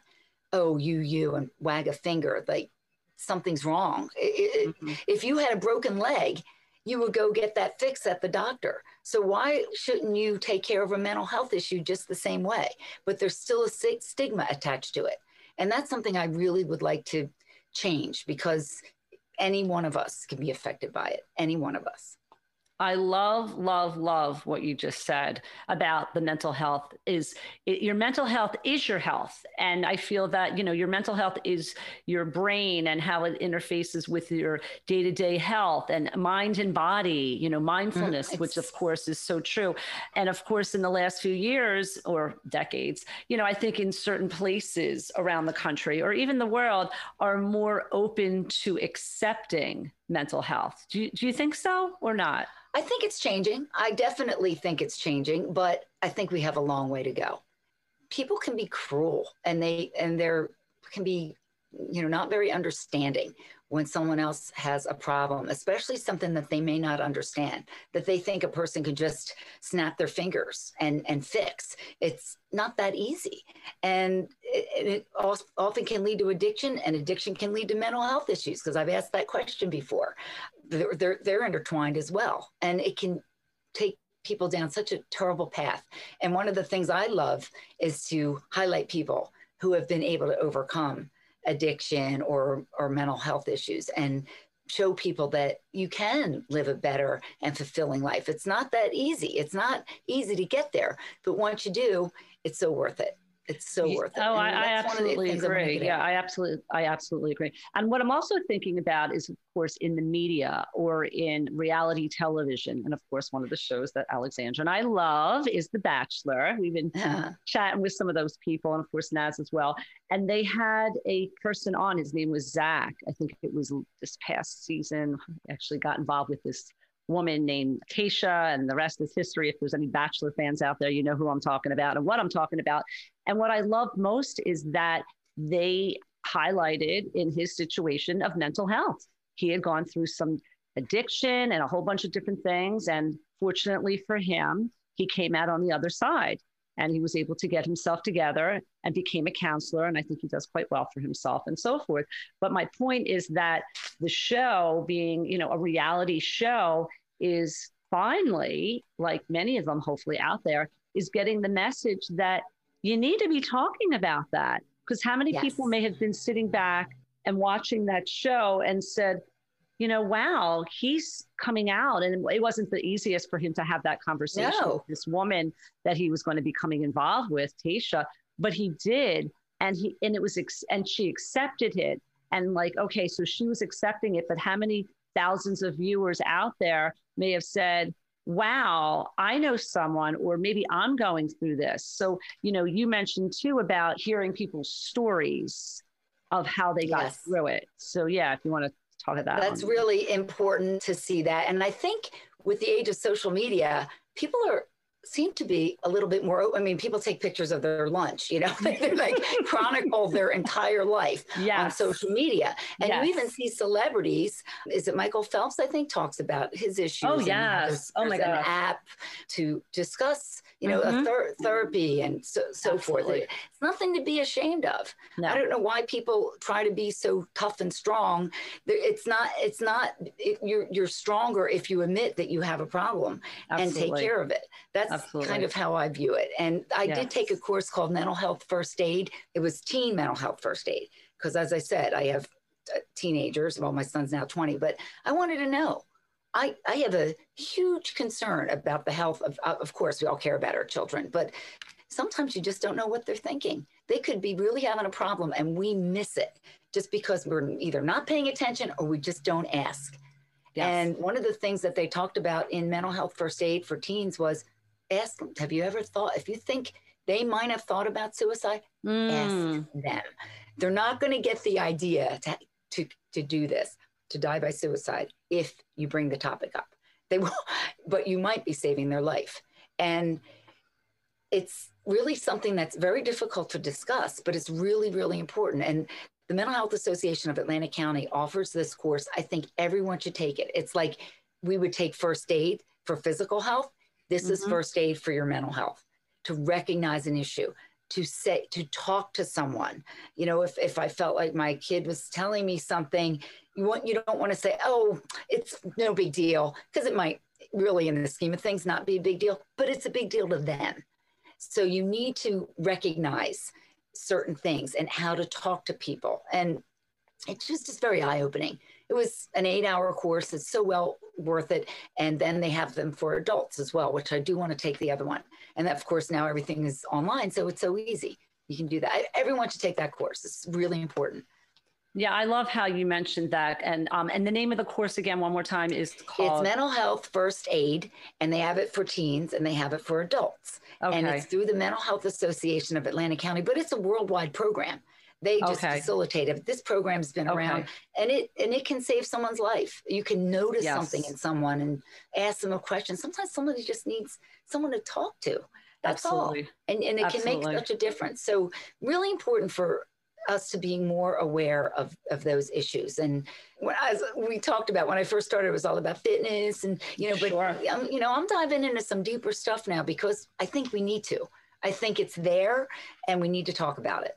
oh, you, you, and wag a finger, like something's wrong. It, mm-hmm. it, if you had a broken leg, you would go get that fixed at the doctor. So why shouldn't you take care of a mental health issue just the same way? But there's still a st- stigma attached to it. And that's something I really would like to change, because any one of us can be affected by it, any one of us. I love, love, love what you just said about the mental health is it, your mental health is your health. And I feel that, you know, your mental health is your brain and how it interfaces with your day-to-day health and mind and body, you know, mindfulness, mm, which of course is so true. And of course, in the last few years or decades, you know, I think in certain places around the country or even the world are more open to accepting mental health. Do you, do you think so or not? I think it's changing. I definitely think it's changing, but I think we have a long way to go. People can be cruel and they and they're can be, you know, not very understanding when someone else has a problem, especially something that they may not understand, that they think a person can just snap their fingers and, and fix. It's not that easy. And it, it also often can lead to addiction, and addiction can lead to mental health issues, because I've asked that question before. They're, they're, they're intertwined as well. And it can take people down such a terrible path. And one of the things I love is to highlight people who have been able to overcome addiction or or mental health issues and show people that you can live a better and fulfilling life. It's not that easy. It's not easy to get there, but once you do, it's so worth it. It's so worth it. Oh, I, I absolutely agree. Yeah, I absolutely, I absolutely agree. And what I'm also thinking about is, of course, in the media or in reality television. And of course, one of the shows that Alexandra and I love is The Bachelor. We've been uh-huh. chatting with some of those people, and of course, Naz as well. And they had a person on, his name was Zach. I think it was this past season, actually got involved with this woman named Tayshia, and the rest is history. If there's any Bachelor fans out there, you know who I'm talking about and what I'm talking about. And what I love most is that they highlighted in his situation of mental health. He had gone through some addiction and a whole bunch of different things. And fortunately for him, he came out on the other side and he was able to get himself together and became a counselor. And I think he does quite well for himself and so forth. But my point is that the show being, you know, a reality show is finally, like many of them hopefully out there, is getting the message that you need to be talking about that. Because how many yes. people may have been sitting back and watching that show and said, you know, wow, he's coming out. And it wasn't the easiest for him to have that conversation no. with this woman that he was going to be coming involved with, Tayshia, but he did. And he, and it was, ex- and she accepted it. And like, okay, so she was accepting it, but how many thousands of viewers out there may have said, wow, I know someone, or maybe I'm going through this. So, you know, you mentioned too about hearing people's stories of how they got yes. through it. So yeah, if you want to talk about that. That's one. Really important to see that. And I think with the age of social media, people are seem to be a little bit more, I mean, people take pictures of their lunch, you know, they like chronicle their entire life yes. on social media. And yes. you even see celebrities, is it Michael Phelps, I think, talks about his issues. Oh, yes. Oh, my God. There's an app to discuss, you know, mm-hmm. a ther- therapy and so, so forth. It's nothing to be ashamed of. No. I don't know why people try to be so tough and strong. It's not, it's not, it, you're, you're stronger if you admit that you have a problem Absolutely. And take care of it. That's Absolutely. Kind of how I view it. And I yes. did take a course called Mental Health First Aid. It was teen mental health first aid. Because as I said, I have t- teenagers. Well, my son's now twenty, but I wanted to know. I, I have a huge concern about the health of, of course, we all care about our children, but sometimes you just don't know what they're thinking. They could be really having a problem and we miss it just because we're either not paying attention or we just don't ask. Yes. And one of the things that they talked about in Mental Health First Aid for teens was, ask them, have you ever thought, if you think they might have thought about suicide, mm. ask them. They're not going to get the idea to, to to do this, to die by suicide, if you bring the topic up. They will, but you might be saving their life. And it's really something that's very difficult to discuss, but it's really, really important. And the Mental Health Association of Atlantic County offers this course. I think everyone should take it. It's like we would take first aid for physical health. This mm-hmm. is first aid for your mental health, to recognize an issue, to say, to talk to someone. You know, if, if I felt like my kid was telling me something, you want, you don't want to say, oh, it's no big deal, because it might really in the scheme of things not be a big deal, but it's a big deal to them. So you need to recognize certain things and how to talk to people. And it's just, it's very eye-opening. It was an eight hour course. It's so well worth it. And then they have them for adults as well, which I do want to take the other one. And that, of course, now everything is online. So it's so easy. You can do that. I, everyone should take that course. It's really important. Yeah, I love how you mentioned that. And um, and the name of the course, again, one more time, is called? It's Mental Health First Aid. And they have it for teens and they have it for adults. Okay. And it's through the Mental Health Association of Atlantic County, but it's a worldwide program. They just okay. facilitate it. This program's been around okay. and it and it can save someone's life. You can notice yes. something in someone and ask them a question. Sometimes somebody just needs someone to talk to. That's Absolutely. All. And, and it Absolutely. Can make such a difference. So really important for us to be more aware of, of those issues. And when I was, we talked about when I first started, it was all about fitness and, you know, but sure. I'm, you know, I'm diving into some deeper stuff now because I think we need to. I think it's there and we need to talk about it.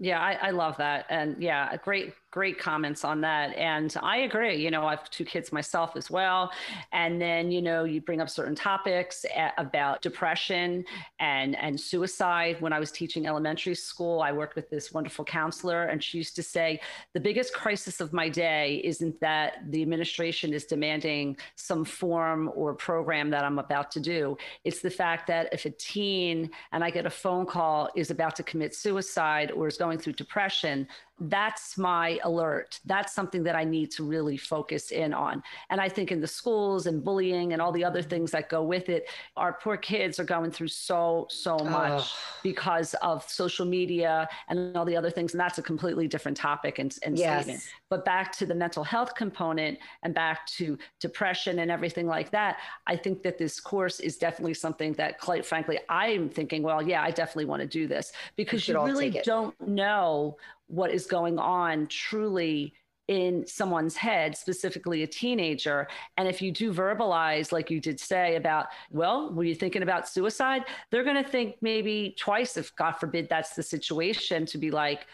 Yeah, I, I love that. And yeah, great, great comments on that. And I agree, you know, I have two kids myself as well. And then, you know, you bring up certain topics a- about depression and, and suicide. When I was teaching elementary school, I worked with this wonderful counselor and she used to say, the biggest crisis of my day isn't that the administration is demanding some form or program that I'm about to do. It's the fact that if a teen, and I get a phone call, is about to commit suicide or is going going through depression, that's my alert. That's something that I need to really focus in on. And I think in the schools and bullying and all the other things that go with it, our poor kids are going through so, so much oh. because of social media and all the other things. And that's a completely different topic and, and yes. statement. But back to the mental health component and back to depression and everything like that, I think that this course is definitely something that, quite frankly, I'm thinking, well, yeah, I definitely want to do this because you, you really don't know what is going on truly in someone's head, specifically a teenager. And if you do verbalize, like you did say about, well, were you thinking about suicide? They're going to think maybe twice, if God forbid that's the situation, to be like,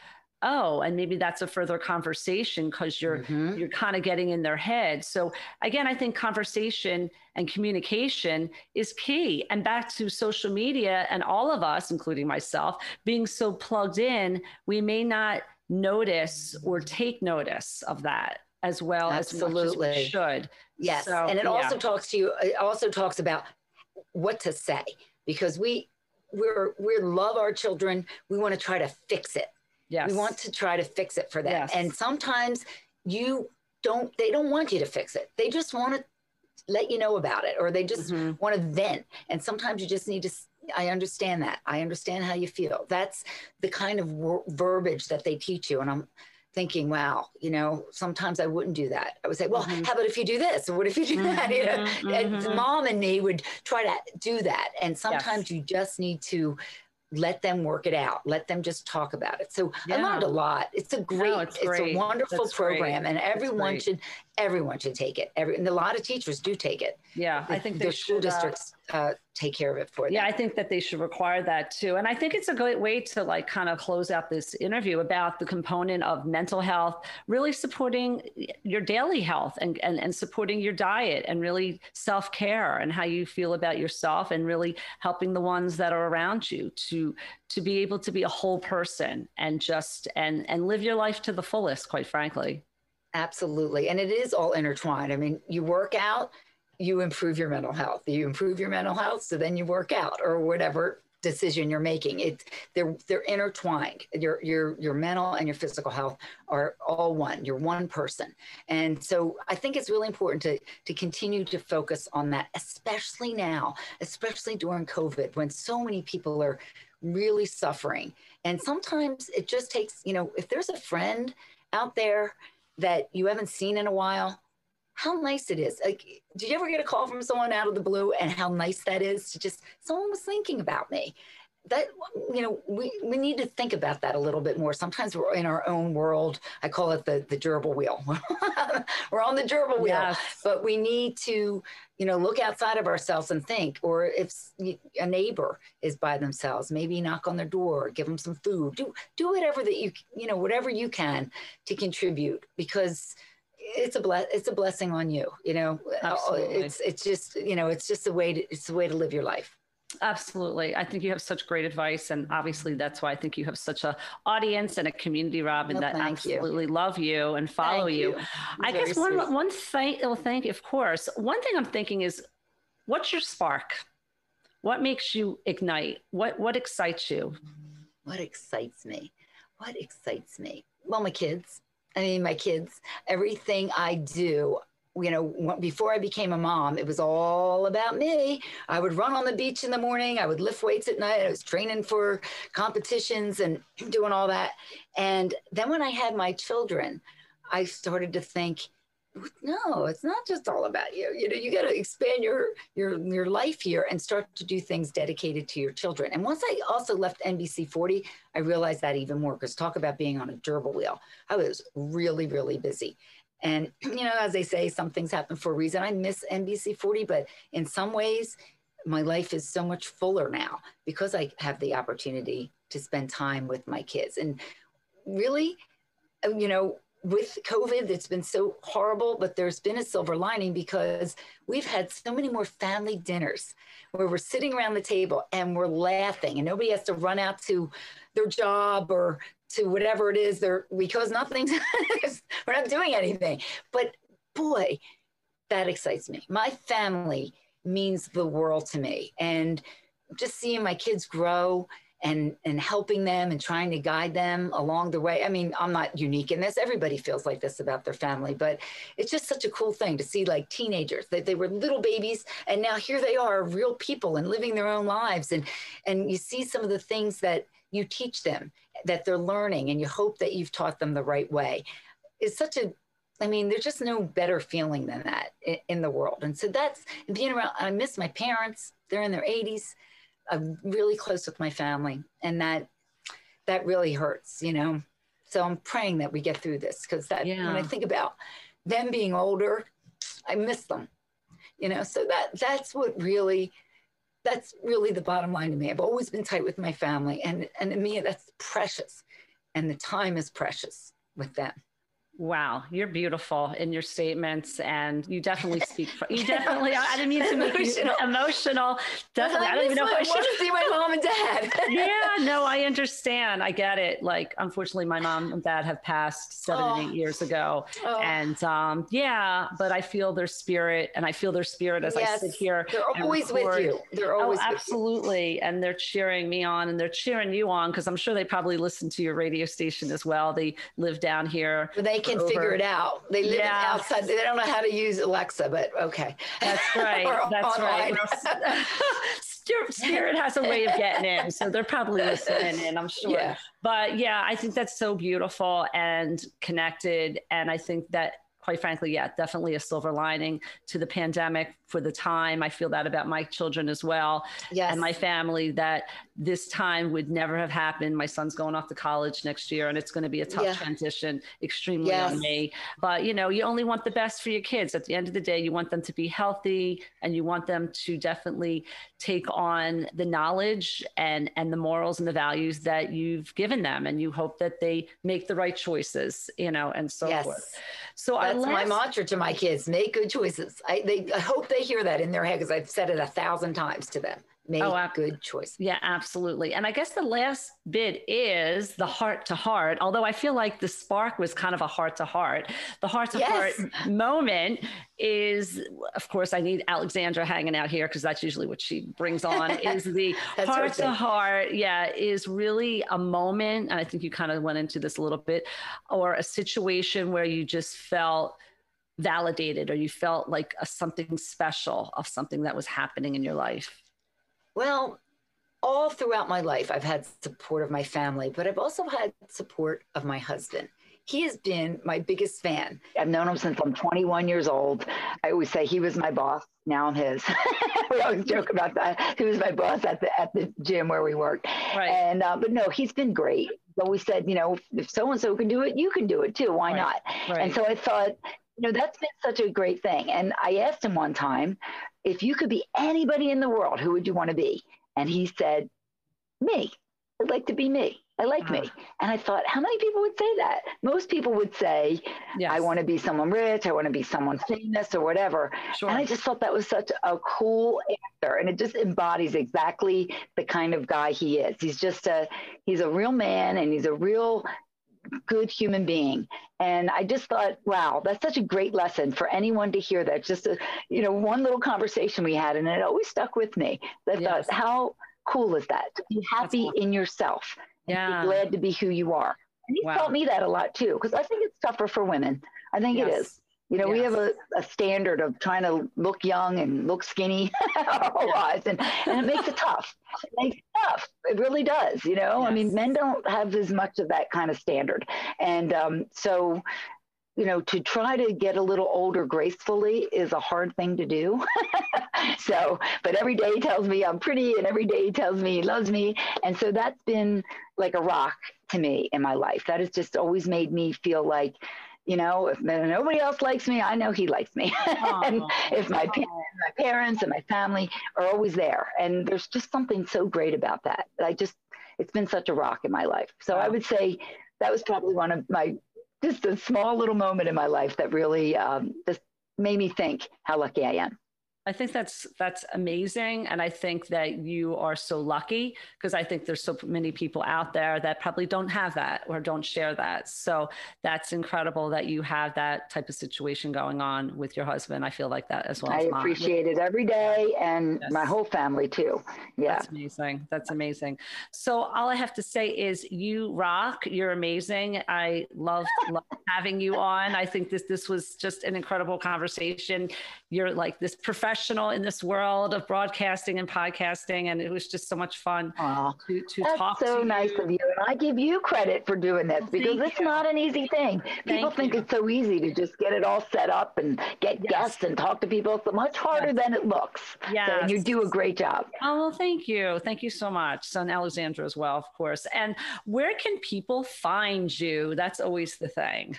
oh, and maybe that's a further conversation, because you're mm-hmm. you're kind of getting in their head. So again, I think conversation and communication is key. And back to social media and all of us, including myself, being so plugged in, we may not notice or take notice of that as well Absolutely. As much as we should. Yes, so, and it yeah. also talks to you. It also talks about what to say, because we we're we love our children. We want to try to fix it. Yes. We want to try to fix it for them. Yes. And sometimes you don't, they don't want you to fix it. They just want to let you know about it, or they just mm-hmm. want to vent. And sometimes you just need to, I understand that. I understand how you feel. That's the kind of wor- verbiage that they teach you. And I'm thinking, wow, you know, sometimes I wouldn't do that. I would say, well, mm-hmm. how about if you do this? Or what if you do mm-hmm. that? You know? Mm-hmm. And mom and me would try to do that. And sometimes yes. you just need to let them work it out. Let them just talk about it. So yeah. I learned a lot. It's a great, no, it's, great. It's a wonderful That's program great. And everyone should, everyone should take it. Every, and a lot of teachers do take it. Yeah. The, I think the school should, districts uh, take care of it for them. Yeah. I think that they should require that too. And I think it's a great way to like kind of close out this interview about the component of mental health, really supporting your daily health and, and, and supporting your diet and really self-care and how you feel about yourself and really helping the ones that are around you to, to be able to be a whole person and just, and, and live your life to the fullest, quite frankly. Absolutely. And it is all intertwined. I mean, you work out, you improve your mental health, you improve your mental health. So then you work out or whatever decision you're making. It's they're, they're intertwined. Your, your, your mental and your physical health are all one. You're one person. And so I think it's really important to, to continue to focus on that, especially now, especially during COVID, when so many people are really suffering. And sometimes it just takes, you know, if there's a friend out there that you haven't seen in a while, how nice it is. Like, did you ever get a call from someone out of the blue, and how nice that is to just, someone was thinking about me? That, you know, we, we need to think about that a little bit more. Sometimes we're in our own world. I call it the, the gerbil wheel. We're on the gerbil wheel, yes. But we need to, you know, look outside of ourselves and think, or if a neighbor is by themselves, maybe knock on their door, give them some food, do, do whatever that you, you know, whatever you can to contribute, because it's a bless, it's a blessing on you. You know, Absolutely. it's, it's just, you know, it's just a way to, it's a way to live your life. Absolutely. I think you have such great advice. And obviously that's why I think you have such an audience and a community, Robin, well, that absolutely you. Love you and follow thank you. you. I Very guess one, sweet. one thing, well, thank you, of course. One thing I'm thinking is, what's your spark? What makes you ignite? What, what excites you? What excites me? What excites me? Well, my kids, I mean, my kids, everything I do, you know, before I became a mom, it was all about me. I would run on the beach in the morning. I would lift weights at night. I was training for competitions and doing all that. And then when I had my children, I started to think, no, it's not just all about you. You know, you got to expand your, your, your life here and start to do things dedicated to your children. And once I also left N B C forty, I realized that even more, because talk about being on a gerbil wheel. I was really, really busy. And, you know, as they say, some things happen for a reason. I miss N B C forty, but in some ways, my life is so much fuller now because I have the opportunity to spend time with my kids. And really, you know, with COVID, it's been so horrible, but there's been a silver lining, because we've had so many more family dinners where we're sitting around the table and we're laughing, and nobody has to run out to their job or to whatever it is, they're, because nothing's, we're not doing anything. But boy, that excites me. My family means the world to me. And just seeing my kids grow and, and helping them and trying to guide them along the way. I mean, I'm not unique in this. Everybody feels like this about their family, but it's just such a cool thing to see, like, teenagers, that they were little babies, and now here they are, real people and living their own lives. And, and you see some of the things that you teach them, that they're learning, and you hope that you've taught them the right way. It's such a, I mean, there's just no better feeling than that in, in the world. And so that's being around. I miss my parents. They're in their eighties. I'm really close with my family, and that, that really hurts, you know? So I'm praying that we get through this, because that yeah. when I think about them being older, I miss them. You know, so that that's what really, that's really the bottom line to me. I've always been tight with my family, and, and to me, that's precious. And the time is precious with them. Wow, you're beautiful in your statements, and you definitely speak. For, you definitely. I didn't mean to make emotional. you emotional. Definitely, I, I don't even know if I should see my mom and dad. Yeah, no, I understand. I get it. Like, unfortunately, my mom and dad have passed seven oh. and eight years ago, oh. and um, yeah, but I feel their spirit, and I feel their spirit as yes. I sit here. They're always record. with you. They're always oh, absolutely, and they're cheering me on, and they're cheering you on, because I'm sure they probably listen to your radio station as well. They live down here. Well, they can over. figure it out. They live yeah. outside. They don't know how to use Alexa, but okay. That's right. That's online. right. Spirit has a way of getting in, so they're probably listening in, I'm sure. Yeah. But yeah, I think that's so beautiful and connected. And I think that, quite frankly, yeah, definitely a silver lining to the pandemic for the time. I feel that about my children as well. Yes. And my family, that this time would never have happened. My son's going off to college next year, and it's going to be a tough yeah. transition, extremely yes. on me. But, you know, you only want the best for your kids. At the end of the day, you want them to be healthy, and you want them to definitely take on the knowledge and, and the morals and the values that you've given them. And you hope that they make the right choices, you know, and so yes. forth. So I That's my mantra to my kids. Make good choices. I, they, I hope they hear that in their head, because I've said it a thousand times to them. Make oh, ab- good choices. Yeah, absolutely. And I guess the last bit is the heart to heart, although I feel like the spark was kind of a heart to heart. The heart to heart moment is, of course, I need Alexandra hanging out here, because that's usually what she brings on, is the heart to heart. Yeah, is really a moment. And I think you kind of went into this a little bit, or a situation where you just felt validated, or you felt like a, something special of something that was happening in your life. Well, all throughout my life, I've had support of my family, but I've also had support of my husband. He has been my biggest fan. I've known him since I'm twenty-one years old. I always say he was my boss. Now I'm his. We always joke about that. He was my boss at the at the gym where we worked. Right. And uh, but no, he's been great. But we said, you know, if so-and-so can do it, you can do it too. Why right. not? Right. And so I thought, you know, that's been such a great thing. And I asked him one time, if you could be anybody in the world, who would you want to be? And he said, me. I'd like to be me. I like wow. me. And I thought, how many people would say that? Most people would say, yes. I want to be someone rich. I want to be someone famous or whatever. Sure. And I just thought that was such a cool answer. And it just embodies exactly the kind of guy he is. He's just a, he's a real man, and he's a real good human being. And I just thought, wow, that's such a great lesson for anyone to hear. That just, a, you know, one little conversation we had, and it always stuck with me. That yes. thought, how cool is that? To be happy cool. in yourself. Yeah. Be glad to be who you are. And he wow. taught me that a lot too, because I think it's tougher for women. I think yes. it is. You know, yes. we have a, a standard of trying to look young and look skinny our whole lives, and, and it makes it tough. It makes it tough. It really does, you know. Yes. I mean, men don't have as much of that kind of standard. And um, so, you know, to try to get a little older gracefully is a hard thing to do. So, but every day he tells me I'm pretty, and every day he tells me he loves me. And so that's been like a rock to me in my life. That has just always made me feel like, you know, if nobody else likes me, I know he likes me. And if my, pa- my parents and my family are always there. And there's just something so great about that. I just, it's been such a rock in my life. So wow. I would say that was probably one of my, just a small little moment in my life that really um, just made me think how lucky I am. I think that's that's amazing. And I think that you are so lucky, because I think there's so many people out there that probably don't have that or don't share that. So that's incredible that you have that type of situation going on with your husband. I feel like that as well. I as appreciate mom. it every day, and yes. my whole family too. Yeah. That's amazing. That's amazing. So all I have to say is you rock. You're amazing. I love having you on. I think this this was just an incredible conversation. You're like this professional professional in this world of broadcasting and podcasting, and it was just so much fun Aww. to, to talk so to you. That's so nice of you. And I give you credit for doing this, because it's not an easy thing. People Thank think you. It's so easy to just get it all set up and get yes. guests and talk to people. It's much harder yes. than it looks. Yes. So you do a great job. Oh, thank you. Thank you so much. Son Alexandra as well, of course. And where can people find you? That's always the thing.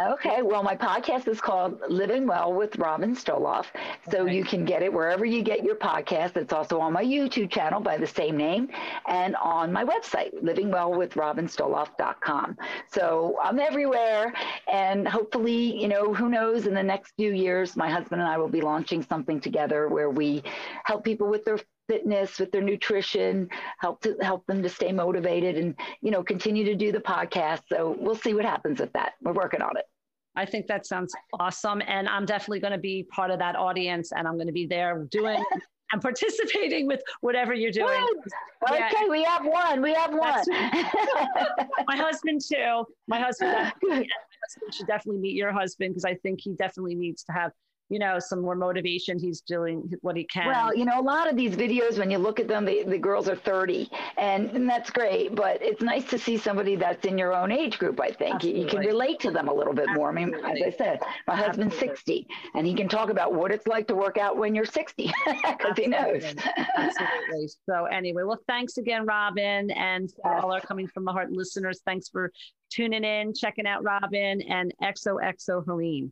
Okay, well, my podcast is called Living Well with Robin Stoloff, so okay. you can get it wherever you get your podcast. It's also on my YouTube channel by the same name and on my website, living well with robin stoloff dot com. So I'm everywhere, and hopefully, you know, who knows, in the next few years, my husband and I will be launching something together where we help people with their fitness, with their nutrition, help to help them to stay motivated and, you know, continue to do the podcast. So we'll see what happens with that. We're working on it. I think that sounds awesome. And I'm definitely going to be part of that audience, and I'm going to be there doing and participating with whatever you're doing. Good. Okay. Yeah. We have one. We have one. My husband too. My husband, yeah, my husband should definitely meet your husband, because I think he definitely needs to have, you know, some more motivation. He's doing what he can. Well, you know, a lot of these videos, when you look at them, they, the girls are thirty, and, and that's great. But it's nice to see somebody that's in your own age group, I think. You, you can relate to them a little bit more. I mean, as I said, my husband's sixty, and he can talk about what it's like to work out when you're sixty, because he knows. Absolutely. So anyway, well, thanks again, Robin, and yes. all our Coming From the Heart listeners. Thanks for tuning in, checking out Robin, and X O X O Helene.